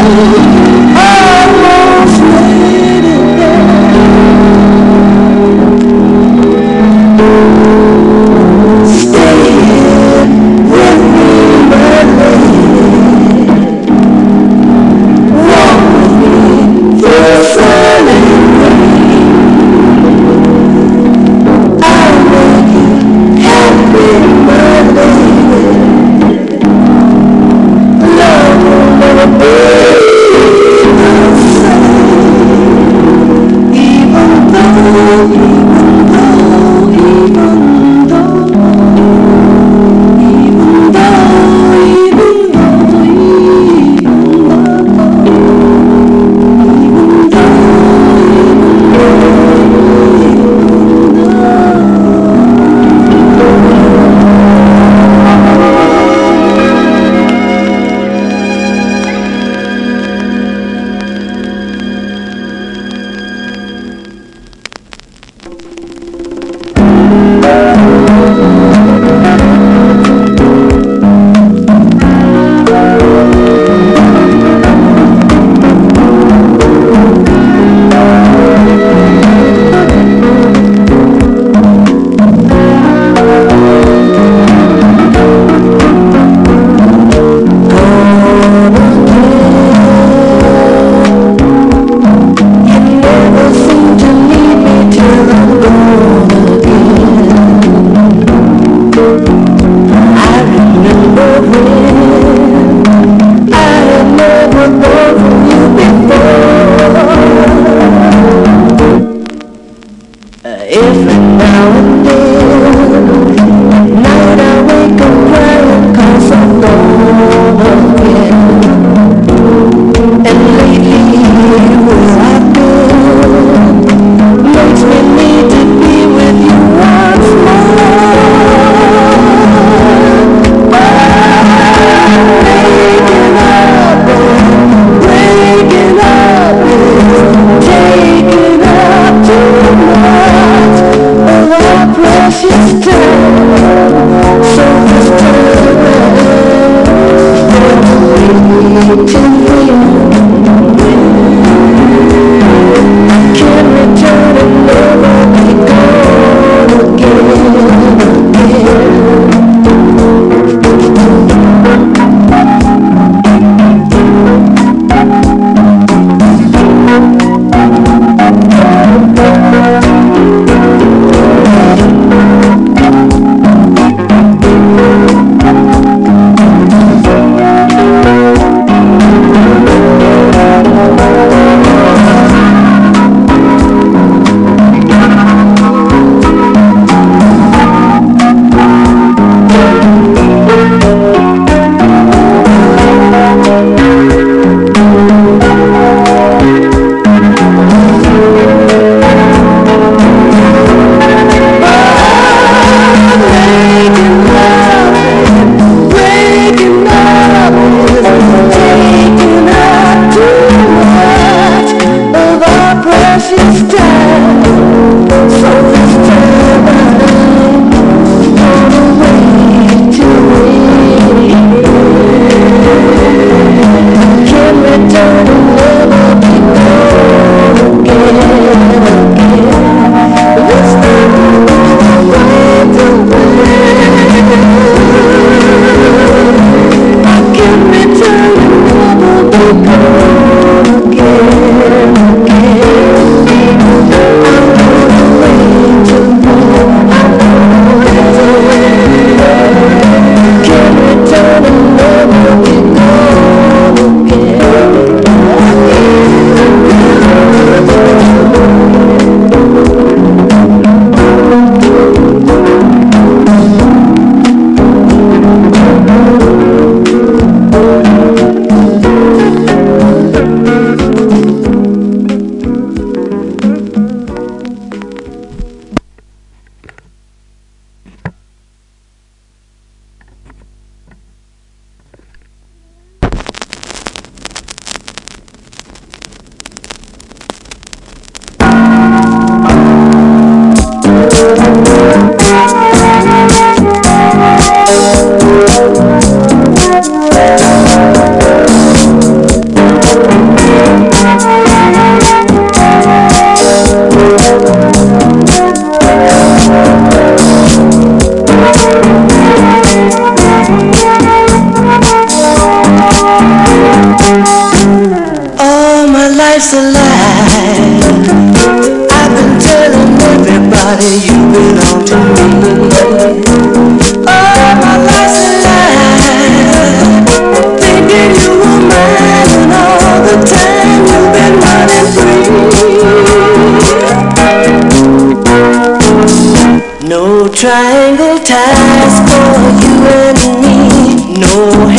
Thank you.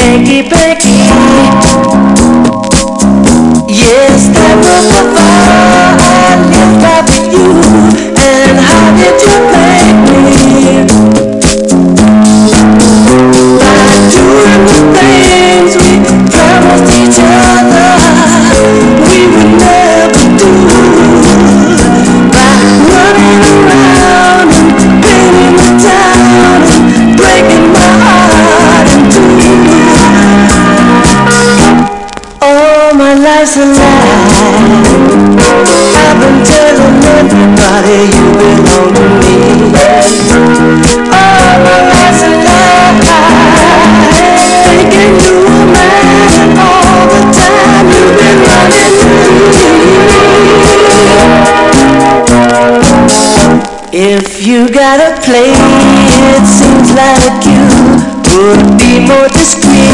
Беги, беги, yes, I broke the vow and lived up with you, and how did you make me? By doing the things we promised each other we would never do, by running around and beating the town and breaking my heart in two. Life's a lie. I've been telling everybody you belong to me. Oh, my life's a lie. Thinking you were mine all the time. You've been running to me. If you gotta play, it seems like you would be more discreet.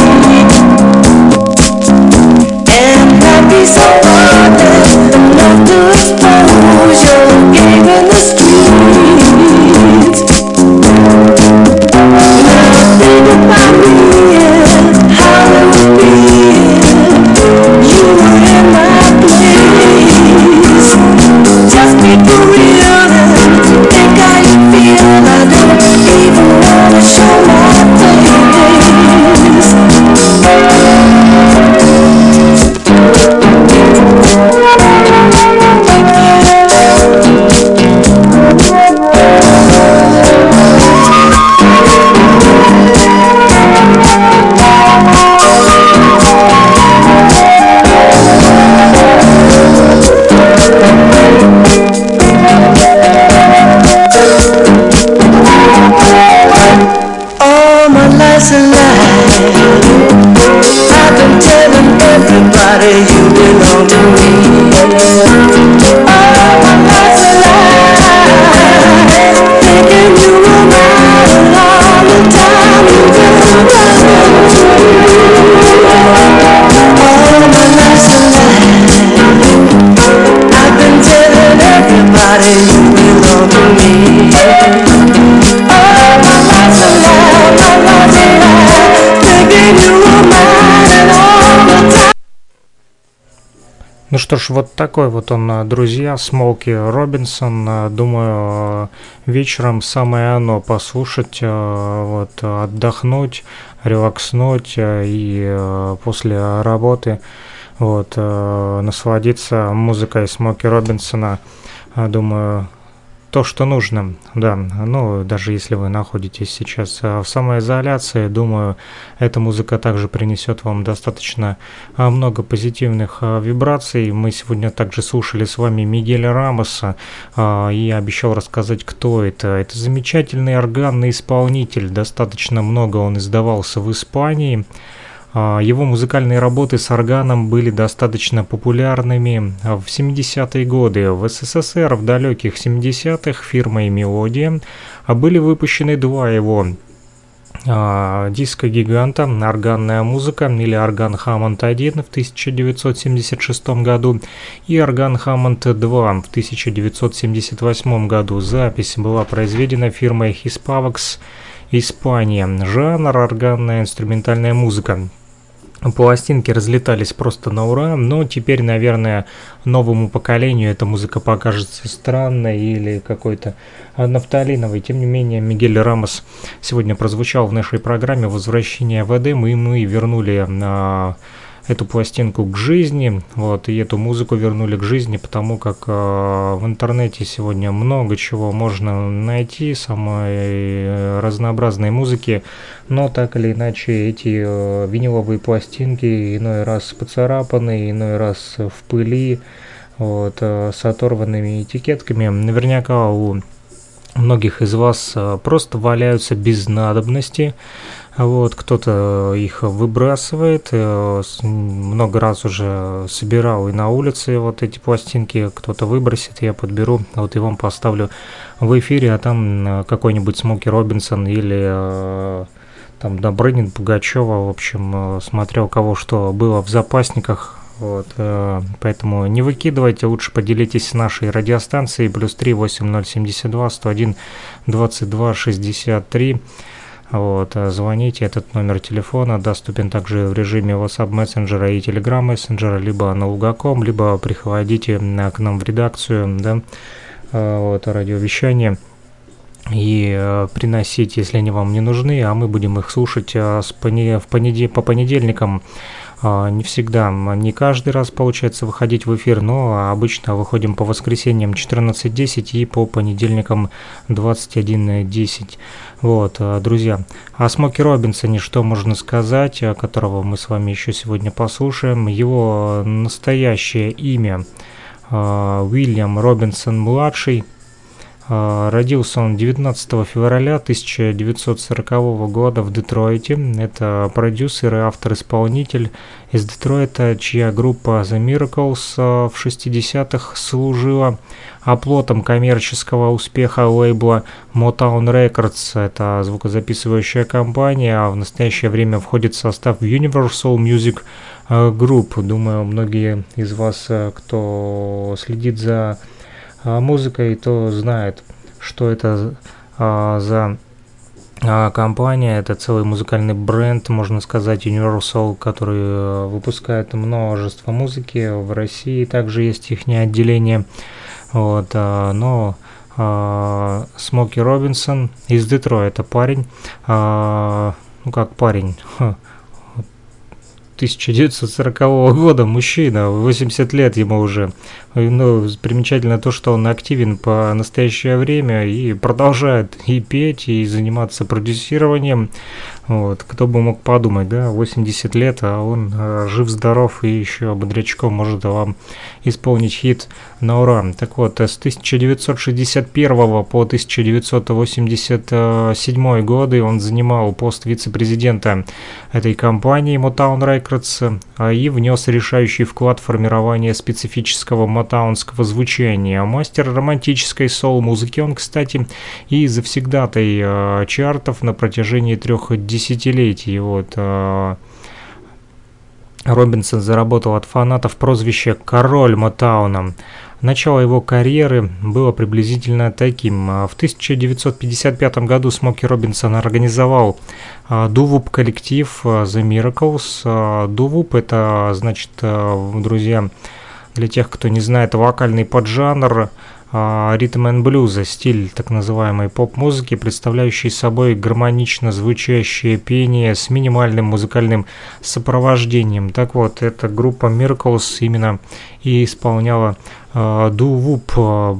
Be so honest enough to expose your game in the streets. Nothing about me is how it would be if you were in my place. Just be for real and think how you feel. I don't even wanna show my face. Ну что ж, вот такой вот он, друзья, Смоки Робинсон. Думаю, вечером самое оно послушать, вот, отдохнуть, релакснуть и после работы вот, насладиться музыкой Смоки Робинсона. Думаю, то, что нужно, да, ну, даже если вы находитесь сейчас в самоизоляции, думаю, эта музыка также принесет вам достаточно много позитивных вибраций. Мы сегодня также слушали с вами Мигеля Рамоса и обещал рассказать, кто это. Это замечательный органный исполнитель, достаточно много он издавался в Испании. Его музыкальные работы с органом были достаточно популярными в семидесятые годы. В СССР в далеких семидесятых фирмой «Мелодия» были выпущены два его диско-гиганта «Органная музыка» или «Орган Хаммонд один» в тысяча девятьсот семьдесят шестом году и «Орган Хаммонд два» в тысяча девятьсот семьдесят восьмом году. Запись была произведена фирмой «Hispavox», Испания. Жанр – органная инструментальная музыка. Пластинки разлетались просто на ура, но теперь, наверное, новому поколению эта музыка покажется странной или какой-то нафталиновой. Тем не менее, Мигель Рамос сегодня прозвучал в нашей программе «Возвращение в Эдем», и мы вернули на эту пластинку к жизни, вот, и эту музыку вернули к жизни, потому как э, в интернете сегодня много чего можно найти, самой разнообразной музыки, но так или иначе эти э, виниловые пластинки иной раз поцарапаны, иной раз в пыли, вот, э, с оторванными этикетками. Наверняка у многих из вас э, просто валяются без надобности. Вот, кто-то их выбрасывает, много раз уже собирал и на улице вот эти пластинки, кто-то выбросит, я подберу, вот и вам поставлю в эфире, а там какой-нибудь Смоки Робинсон или там Добрынин, Пугачева, в общем, смотря у кого что было в запасниках. Вот, поэтому не выкидывайте, лучше поделитесь с нашей радиостанцией, плюс три восемь ноль семь два сто один двадцать два шестьдесят три. Вот, звоните, этот номер телефона доступен также в режиме WhatsApp мессенджера и Telegram мессенджера, либо налугаком, либо приходите к нам в редакцию, да, вот, радиовещание, и приносите, если они вам не нужны, а мы будем их слушать с пони... в понед... по понедельникам. Не всегда, не каждый раз получается выходить в эфир, но обычно выходим по воскресеньям четырнадцать десять и по понедельникам двадцать один десять. Вот, друзья, о Смоки Робинсоне что можно сказать, которого мы с вами еще сегодня послушаем. Его настоящее имя Уильям Робинсон-младший. Родился он девятнадцатого февраля тысяча девятьсот сорокового года в Детройте. Это продюсер и автор-исполнитель из Детройта, чья группа The Miracles в шестидесятых служила оплотом коммерческого успеха лейбла Motown Records. Это звукозаписывающая компания, а в настоящее время входит в состав Universal Music Group. Думаю, многие из вас, кто следит за музыкой, то знает, что это а, за а, компания. Это целый музыкальный бренд, можно сказать, Universal, который выпускает множество музыки. В России также есть их отделение. Вот, а, но а, Смоки Робинсон из Детройта, парень, а, ну как парень, тысяча девятьсот сорокового года, мужчина, восемьдесят лет ему уже. Ну, примечательно то, что он активен по настоящее время и продолжает и петь, и заниматься продюсированием. Вот, кто бы мог подумать, да, восемьдесят лет, а он э, жив-здоров и еще бодрячком может вам исполнить хит на ура. Так вот, с тысяча девятьсот шестьдесят первого по тысяча девятьсот восемьдесят седьмой годы он занимал пост вице-президента этой компании Motown Records и внес решающий вклад в формирование специфического мотаунского звучания. Мастер романтической соул-музыки он, кстати, и завсегдатай э, чартов на протяжении трех десятилетий. Десятилетий. Вот, Робинсон заработал от фанатов прозвище «Король Мотауна». Начало его карьеры было приблизительно таким. В тысяча девятьсот пятьдесят пятом году Смоки Робинсон организовал дувуп-коллектив The Miracles. Дувуп — это, значит, друзья, для тех, кто не знает, вокальный поджанр ритм энд блюза, стиль так называемой поп-музыки, представляющий собой гармонично звучащее пение с минимальным музыкальным сопровождением. Так вот, эта группа Miracles именно и исполняла дувуп. Э,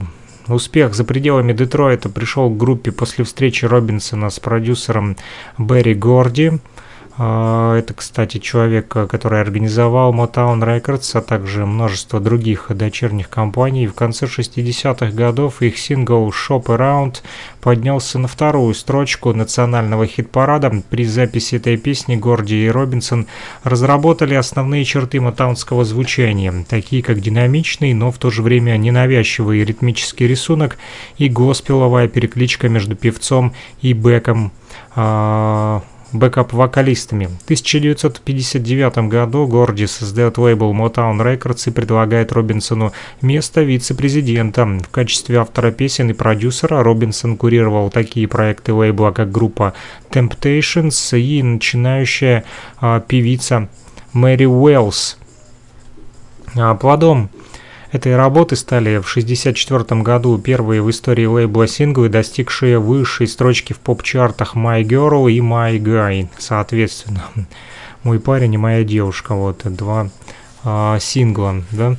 Успех за пределами Детройта пришел к группе после встречи Робинсона с продюсером Берри Горди. Это, кстати, человек, который организовал Motown Records, а также множество других дочерних компаний. В конце шестидесятых годов их сингл «Shop Around» поднялся на вторую строчку национального хит-парада. При записи этой песни Горди и Робинсон разработали основные черты мотаунского звучания, такие как динамичный, но в то же время ненавязчивый ритмический рисунок и госпеловая перекличка между певцом и бэком, бэкап-вокалистами. В тысяча девятьсот пятьдесят девятом году Горди создает лейбл Motown Records и предлагает Робинсону место вице-президента. В качестве автора песен и продюсера Робинсон курировал такие проекты лейбла, как группа Temptations и начинающая а, певица Мэри Уэллс. А плодом этой работы стали в шестьдесят четвёртом году первые в истории лейбла синглы, достигшие высшей строчки в поп-чартах «My Girl» и «My Guy», соответственно. «Мой парень» и «Моя девушка». Вот два а, сингла, да,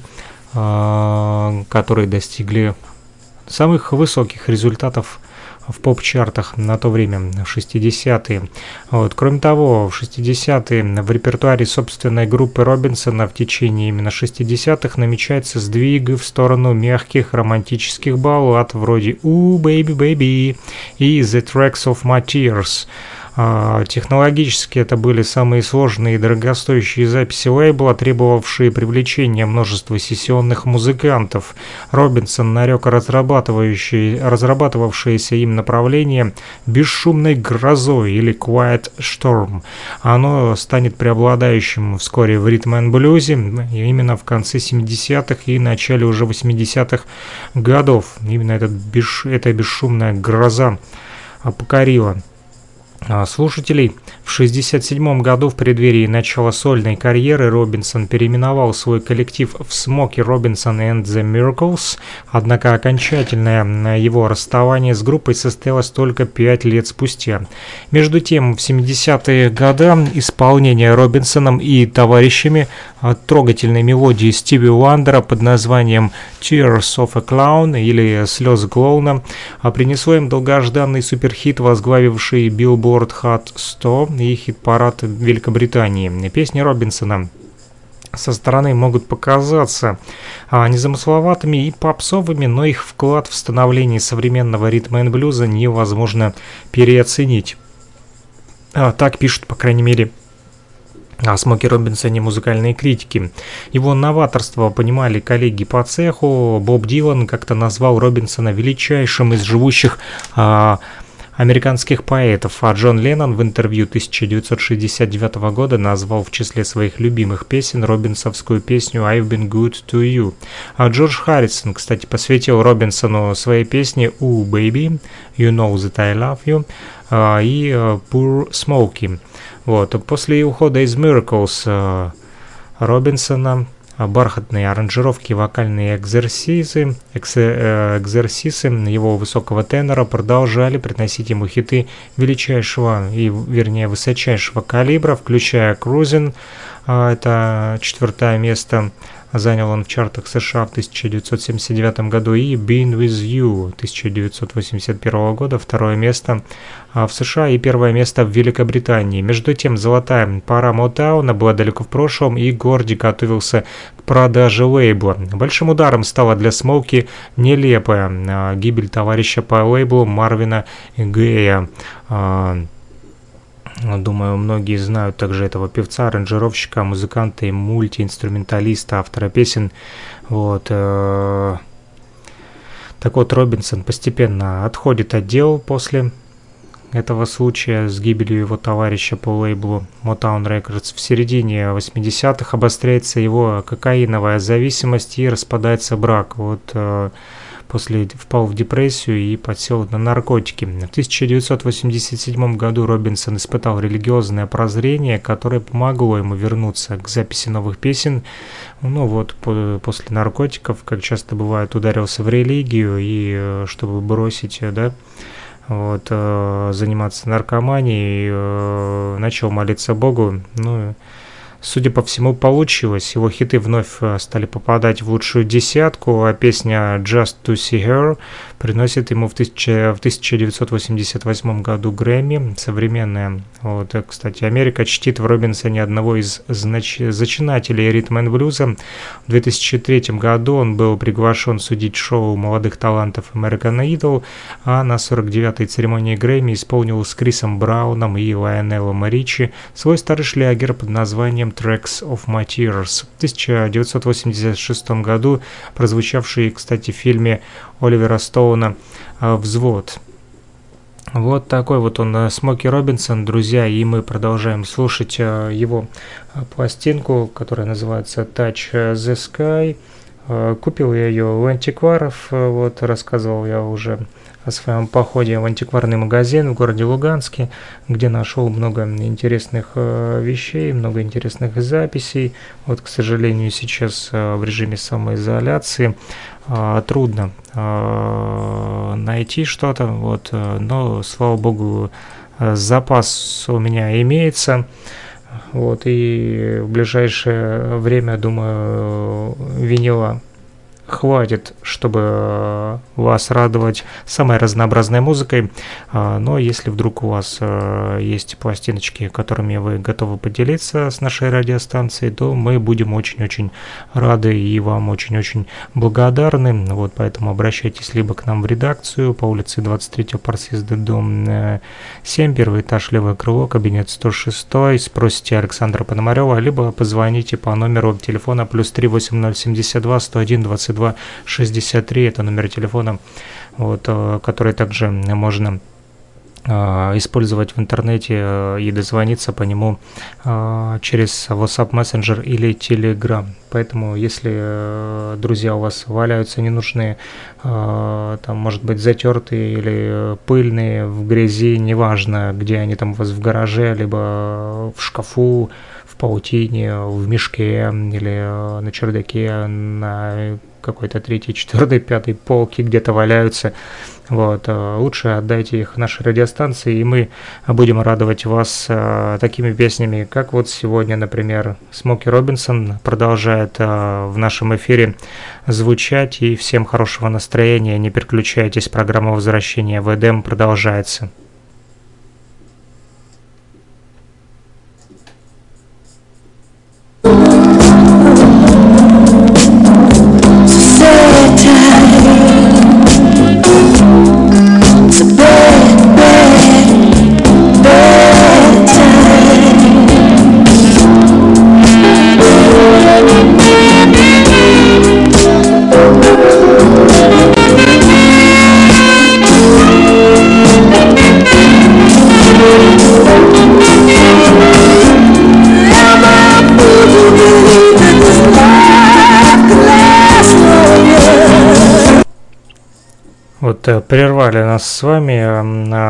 а, которые достигли самых высоких результатов в поп-чартах на то время, в шестидесятые. Вот. Кроме того, в шестидесятые в репертуаре собственной группы Робинсона в течение именно шестидесятых намечается сдвиг в сторону мягких романтических баллад вроде «Ooh, baby, baby» и «The Tracks of My Tears». Технологически это были самые сложные и дорогостоящие записи лейбла, требовавшие привлечения множества сессионных музыкантов. Робинсон нарек разрабатывавшееся им направление бесшумной грозой или Quiet Storm. Оно станет преобладающим вскоре в ритм-энд-блюзе именно в конце семидесятых и начале уже восьмидесятых годов. Именно этот, эта бесшумная гроза покорила слушателей. В шестьдесят седьмом году в преддверии начала сольной карьеры Робинсон переименовал свой коллектив в Смоки Робинсон and The Miracles, однако окончательное его расставание с группой состоялось только пять лет спустя. Между тем, в семидесятые годы исполнение Робинсоном и товарищами трогательной мелодии Стиви Уандера под названием Tears of a Clown или «Слезы клоуна» принесло им долгожданный суперхит, возглавивший Billboard Hot сто и хит-парад Великобритании. Песни Робинсона со стороны могут показаться незамысловатыми и попсовыми, но их вклад в становление современного ритма и блюза невозможно переоценить. Так пишут, по крайней мере, о Смоки Робинсоне музыкальные критики. Его новаторство понимали коллеги по цеху. Боб Дилан как-то назвал Робинсона величайшим из живущих а, американских поэтов, а Джон Леннон в интервью тысяча девятьсот шестьдесят девятого года назвал в числе своих любимых песен робинсовскую песню «I've been good to you». А Джордж Харрисон, кстати, посвятил Робинсону свои песни «Ooh, baby», «You know that I love you» и «Poor Smokey». Вот. После ухода из Miracles Робинсона бархатные аранжировки, вокальные экзерсисы, экзерсисы его высокого тенора продолжали приносить ему хиты величайшего и, вернее, высочайшего калибра, включая «Cruisin». Это четвертое место занял он в чартах США в тысяча девятьсот семьдесят девятом году, и «Been With You» тысяча девятьсот восемьдесят первого года, второе место в США и первое место в Великобритании. Между тем, золотая пора Мотауна была далеко в прошлом, и Горди готовился к продаже лейбла. Большим ударом стала для Смоки нелепая гибель товарища по лейблу Марвина Гея. Думаю, многие знают также этого певца, аранжировщика, музыканта и мультиинструменталиста, автора песен. Вот. Так вот, Робинсон постепенно отходит от дел после этого случая с гибелью его товарища по лейблу Motown Records. В середине восьмидесятых обостряется его кокаиновая зависимость и распадается брак. Вот. После впал в депрессию и подсел на наркотики. В тысяча девятьсот восемьдесят седьмом году Робинсон испытал религиозное прозрение, которое помогло ему вернуться к записи новых песен. Ну вот, по- после наркотиков, как часто бывает, ударился в религию, и чтобы бросить, да, вот, заниматься наркоманией, начал молиться Богу. Ну, судя по всему, получилось. Его хиты вновь стали попадать в лучшую десятку, а песня «Just to see her» приносит ему в, тысяча, в тысяча девятьсот восемьдесят восьмом году Грэмми, современная. Вот, кстати, Америка чтит в Робинсоне одного из знач... зачинателей ритм-н-блюза. В две тысячи третьем году он был приглашен судить шоу молодых талантов American Idol, а на сорок девятой церемонии Грэмми исполнил с Крисом Брауном и Лайонеллом Ричи свой старый шлягер под названием «Tracks of My Tears». В тысяча девятьсот восемьдесят шестом году прозвучавший, кстати, в фильме Оливера Стоуна «Взвод». Вот такой вот он, Смоки Робинсон, друзья, и мы продолжаем слушать его пластинку, которая называется «Touch the Sky». Купил я ее у антикваров, вот, рассказывал я уже о своем походе в антикварный магазин в городе Луганске, где нашел много интересных вещей, много интересных записей. Вот, к сожалению, сейчас в режиме самоизоляции трудно найти что-то, вот, но, слава богу, запас у меня имеется. Вот, и в ближайшее время, думаю, винила хватит, чтобы вас радовать самой разнообразной музыкой. Но если вдруг у вас есть пластиночки, которыми вы готовы поделиться с нашей радиостанцией, то мы будем очень-очень рады и вам очень-очень благодарны. Вот, поэтому обращайтесь либо к нам в редакцию по улице двадцать третьего Парсизда, дом семь, первый этаж, левое крыло, кабинет сто шесть, спросите Александра Пономарева, либо позвоните по номеру телефона плюс три восемь ноль семь два сто один двадцать два шестьдесят три, это номер телефона, вот, который также можно использовать в интернете и дозвониться по нему через WhatsApp Messenger или Telegram. Поэтому, если друзья у вас валяются ненужные, там, может быть, затертые или пыльные, в грязи, неважно, где они там у вас в гараже, либо в шкафу, в паутине, в мешке или на чердаке, на какой-то третьей, четвертой, пятой полке где-то валяются. Вот, лучше отдайте их нашей радиостанции, и мы будем радовать вас э, такими песнями, как вот сегодня, например, Смоки Робинсон продолжает э, в нашем эфире звучать. И всем хорошего настроения, не переключайтесь, программа «Возвращение в Эдем» продолжается. Прервали нас с вами,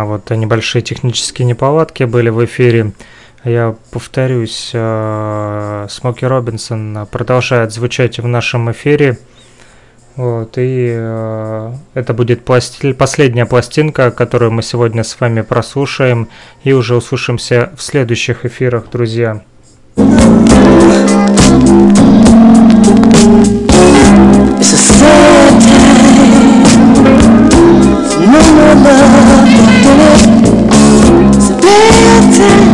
вот небольшие технические неполадки были в эфире. Я повторюсь, Смоки Робинсон продолжает звучать в нашем эфире. Вот, и это будет пласти... последняя пластинка, которую мы сегодня с вами прослушаем, и уже услышимся в следующих эфирах, друзья. No more love in it. It's a bad time.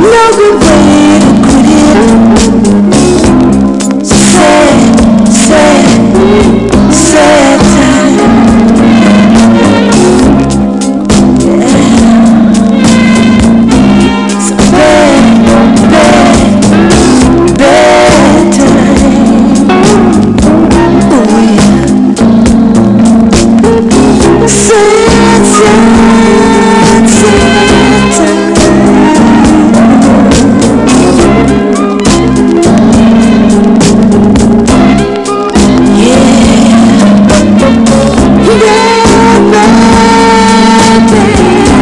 No good way to quit it. It's a sad, sad, sad time. Yeah. It's a bad, bad, bad time. Oh yeah. Sad, sad, sad time. Yeah, bad, bad, bad time. Yeah.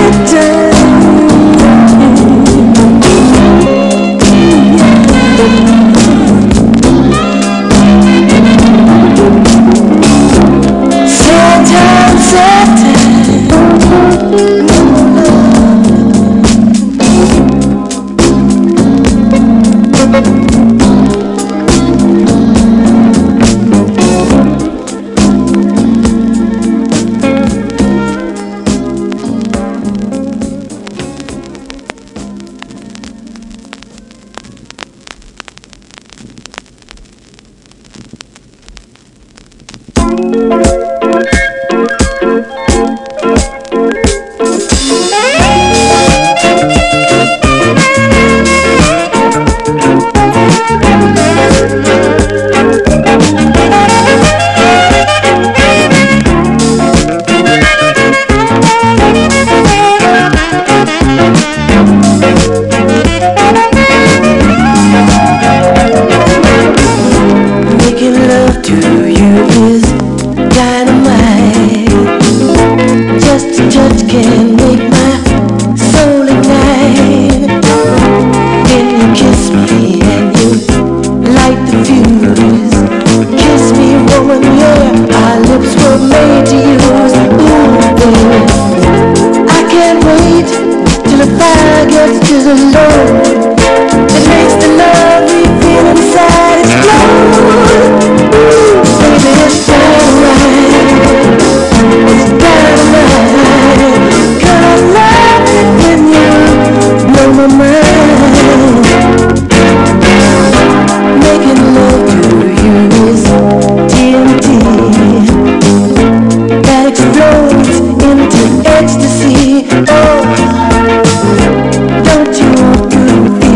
Ecstasy, oh, don't you want to be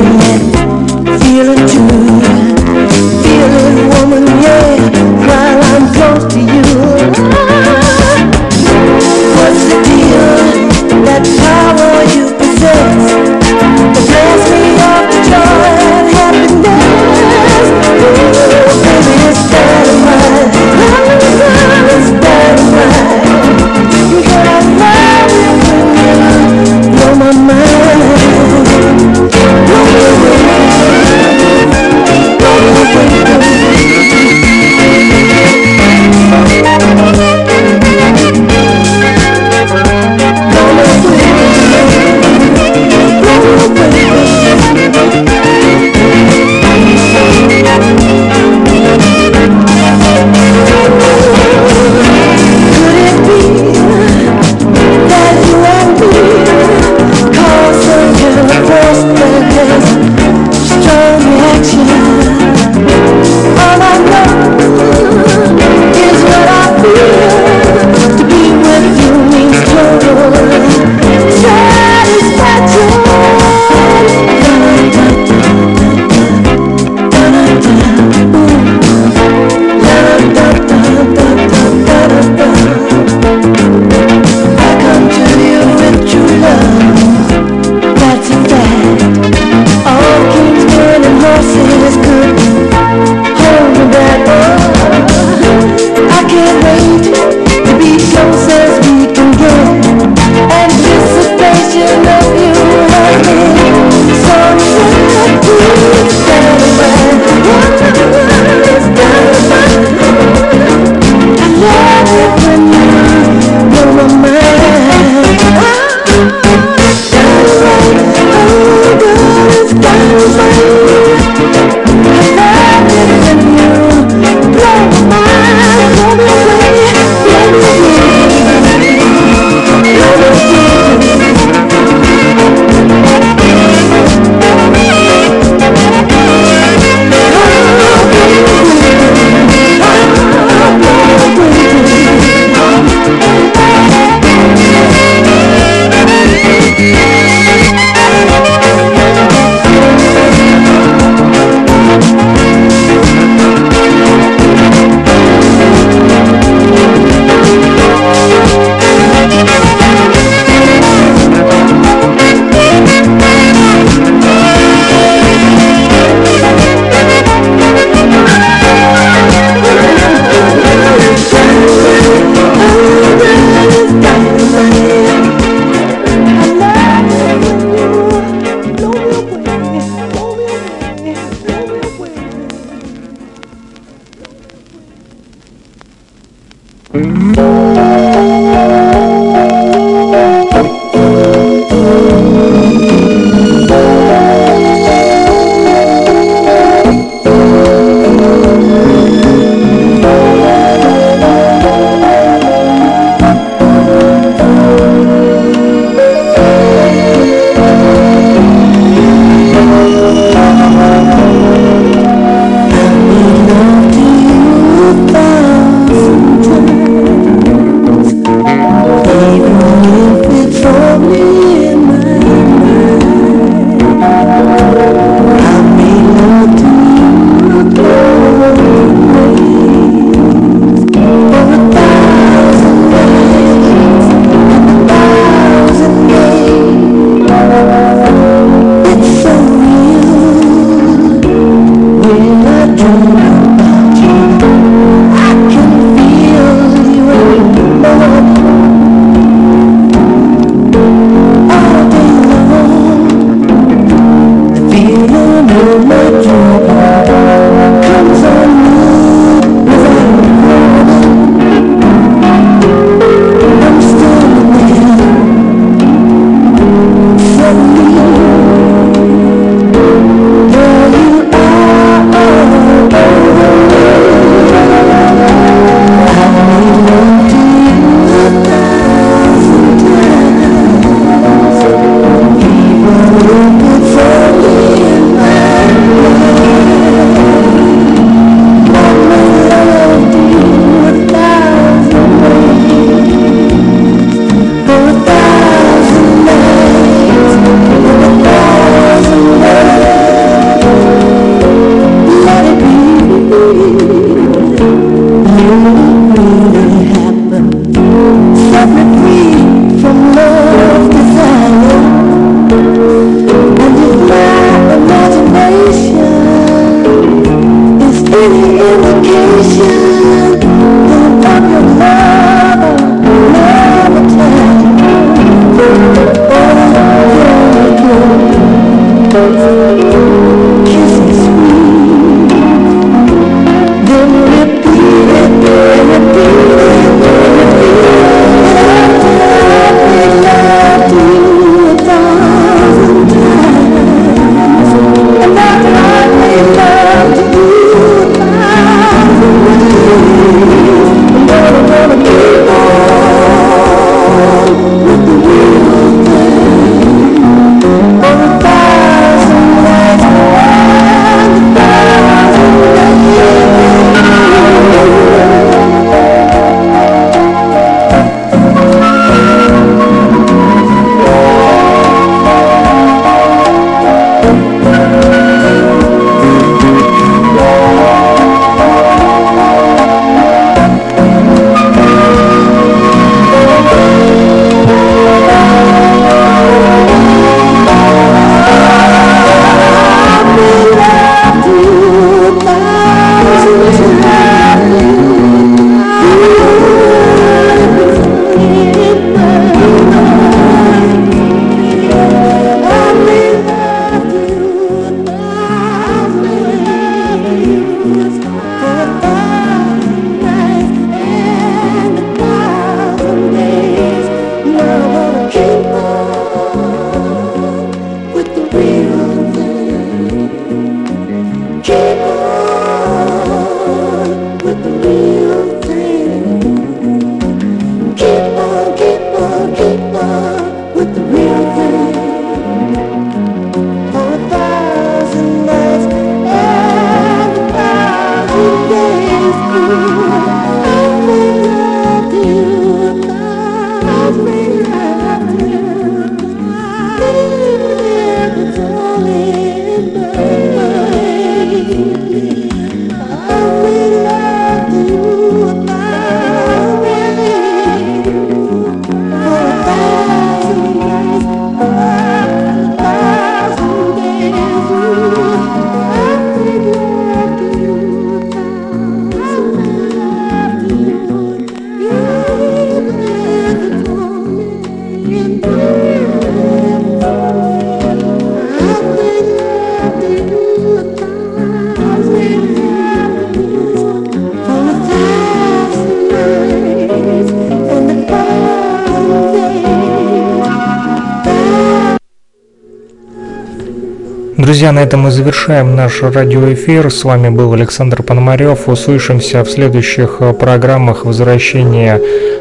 Друзья, на этом мы завершаем наш радиоэфир. С вами был Александр Пономарев. Услышимся в следующих программах «Возвращение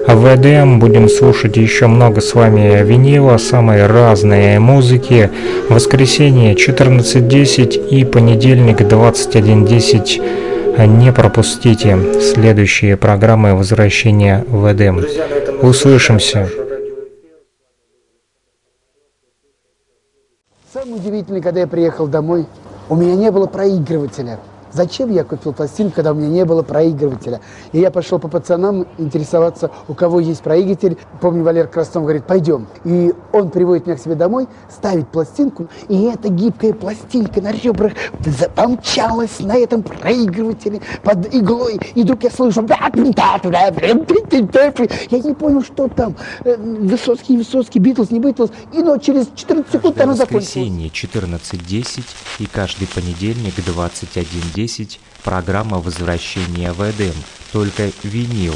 в Эдем». Будем слушать еще много с вами винила, самые разные музыки. Воскресенье четырнадцать десять и понедельник двадцать один десять. Не пропустите следующие программы «Возвращение в Эдем». Услышимся. Удивительно, когда я приехал домой, у меня не было проигрывателя. Зачем я купил пластинку, когда у меня не было проигрывателя? И я пошел по пацанам интересоваться, у кого есть проигрыватель. Помню, Валерка Краснов говорит, пойдем. И он приводит меня к себе домой, ставит пластинку, и эта гибкая пластинка на ребрах запомчалась на этом проигрывателе под иглой. И вдруг я слышу... Я не понял, что там. Высоцкий, Высоцкий, Битлз, не Битлз. И но через четырнадцать секунд оно закончилось. Воскресенье четырнадцать десять и каждый понедельник двадцать один десять. Программа «Возвращение в Эдем». Только винил.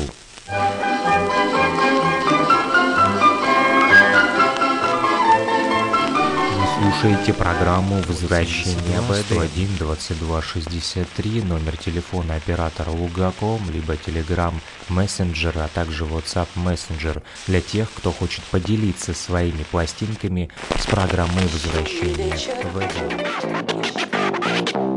Вы слушаете программу «Возвращение в Эдем». один двадцать два шестьдесят три, номер телефона оператора Лугаком, либо Telegram Messenger, а также WhatsApp Messenger для тех, кто хочет поделиться своими пластинками с программой «Возвращение в Эдем».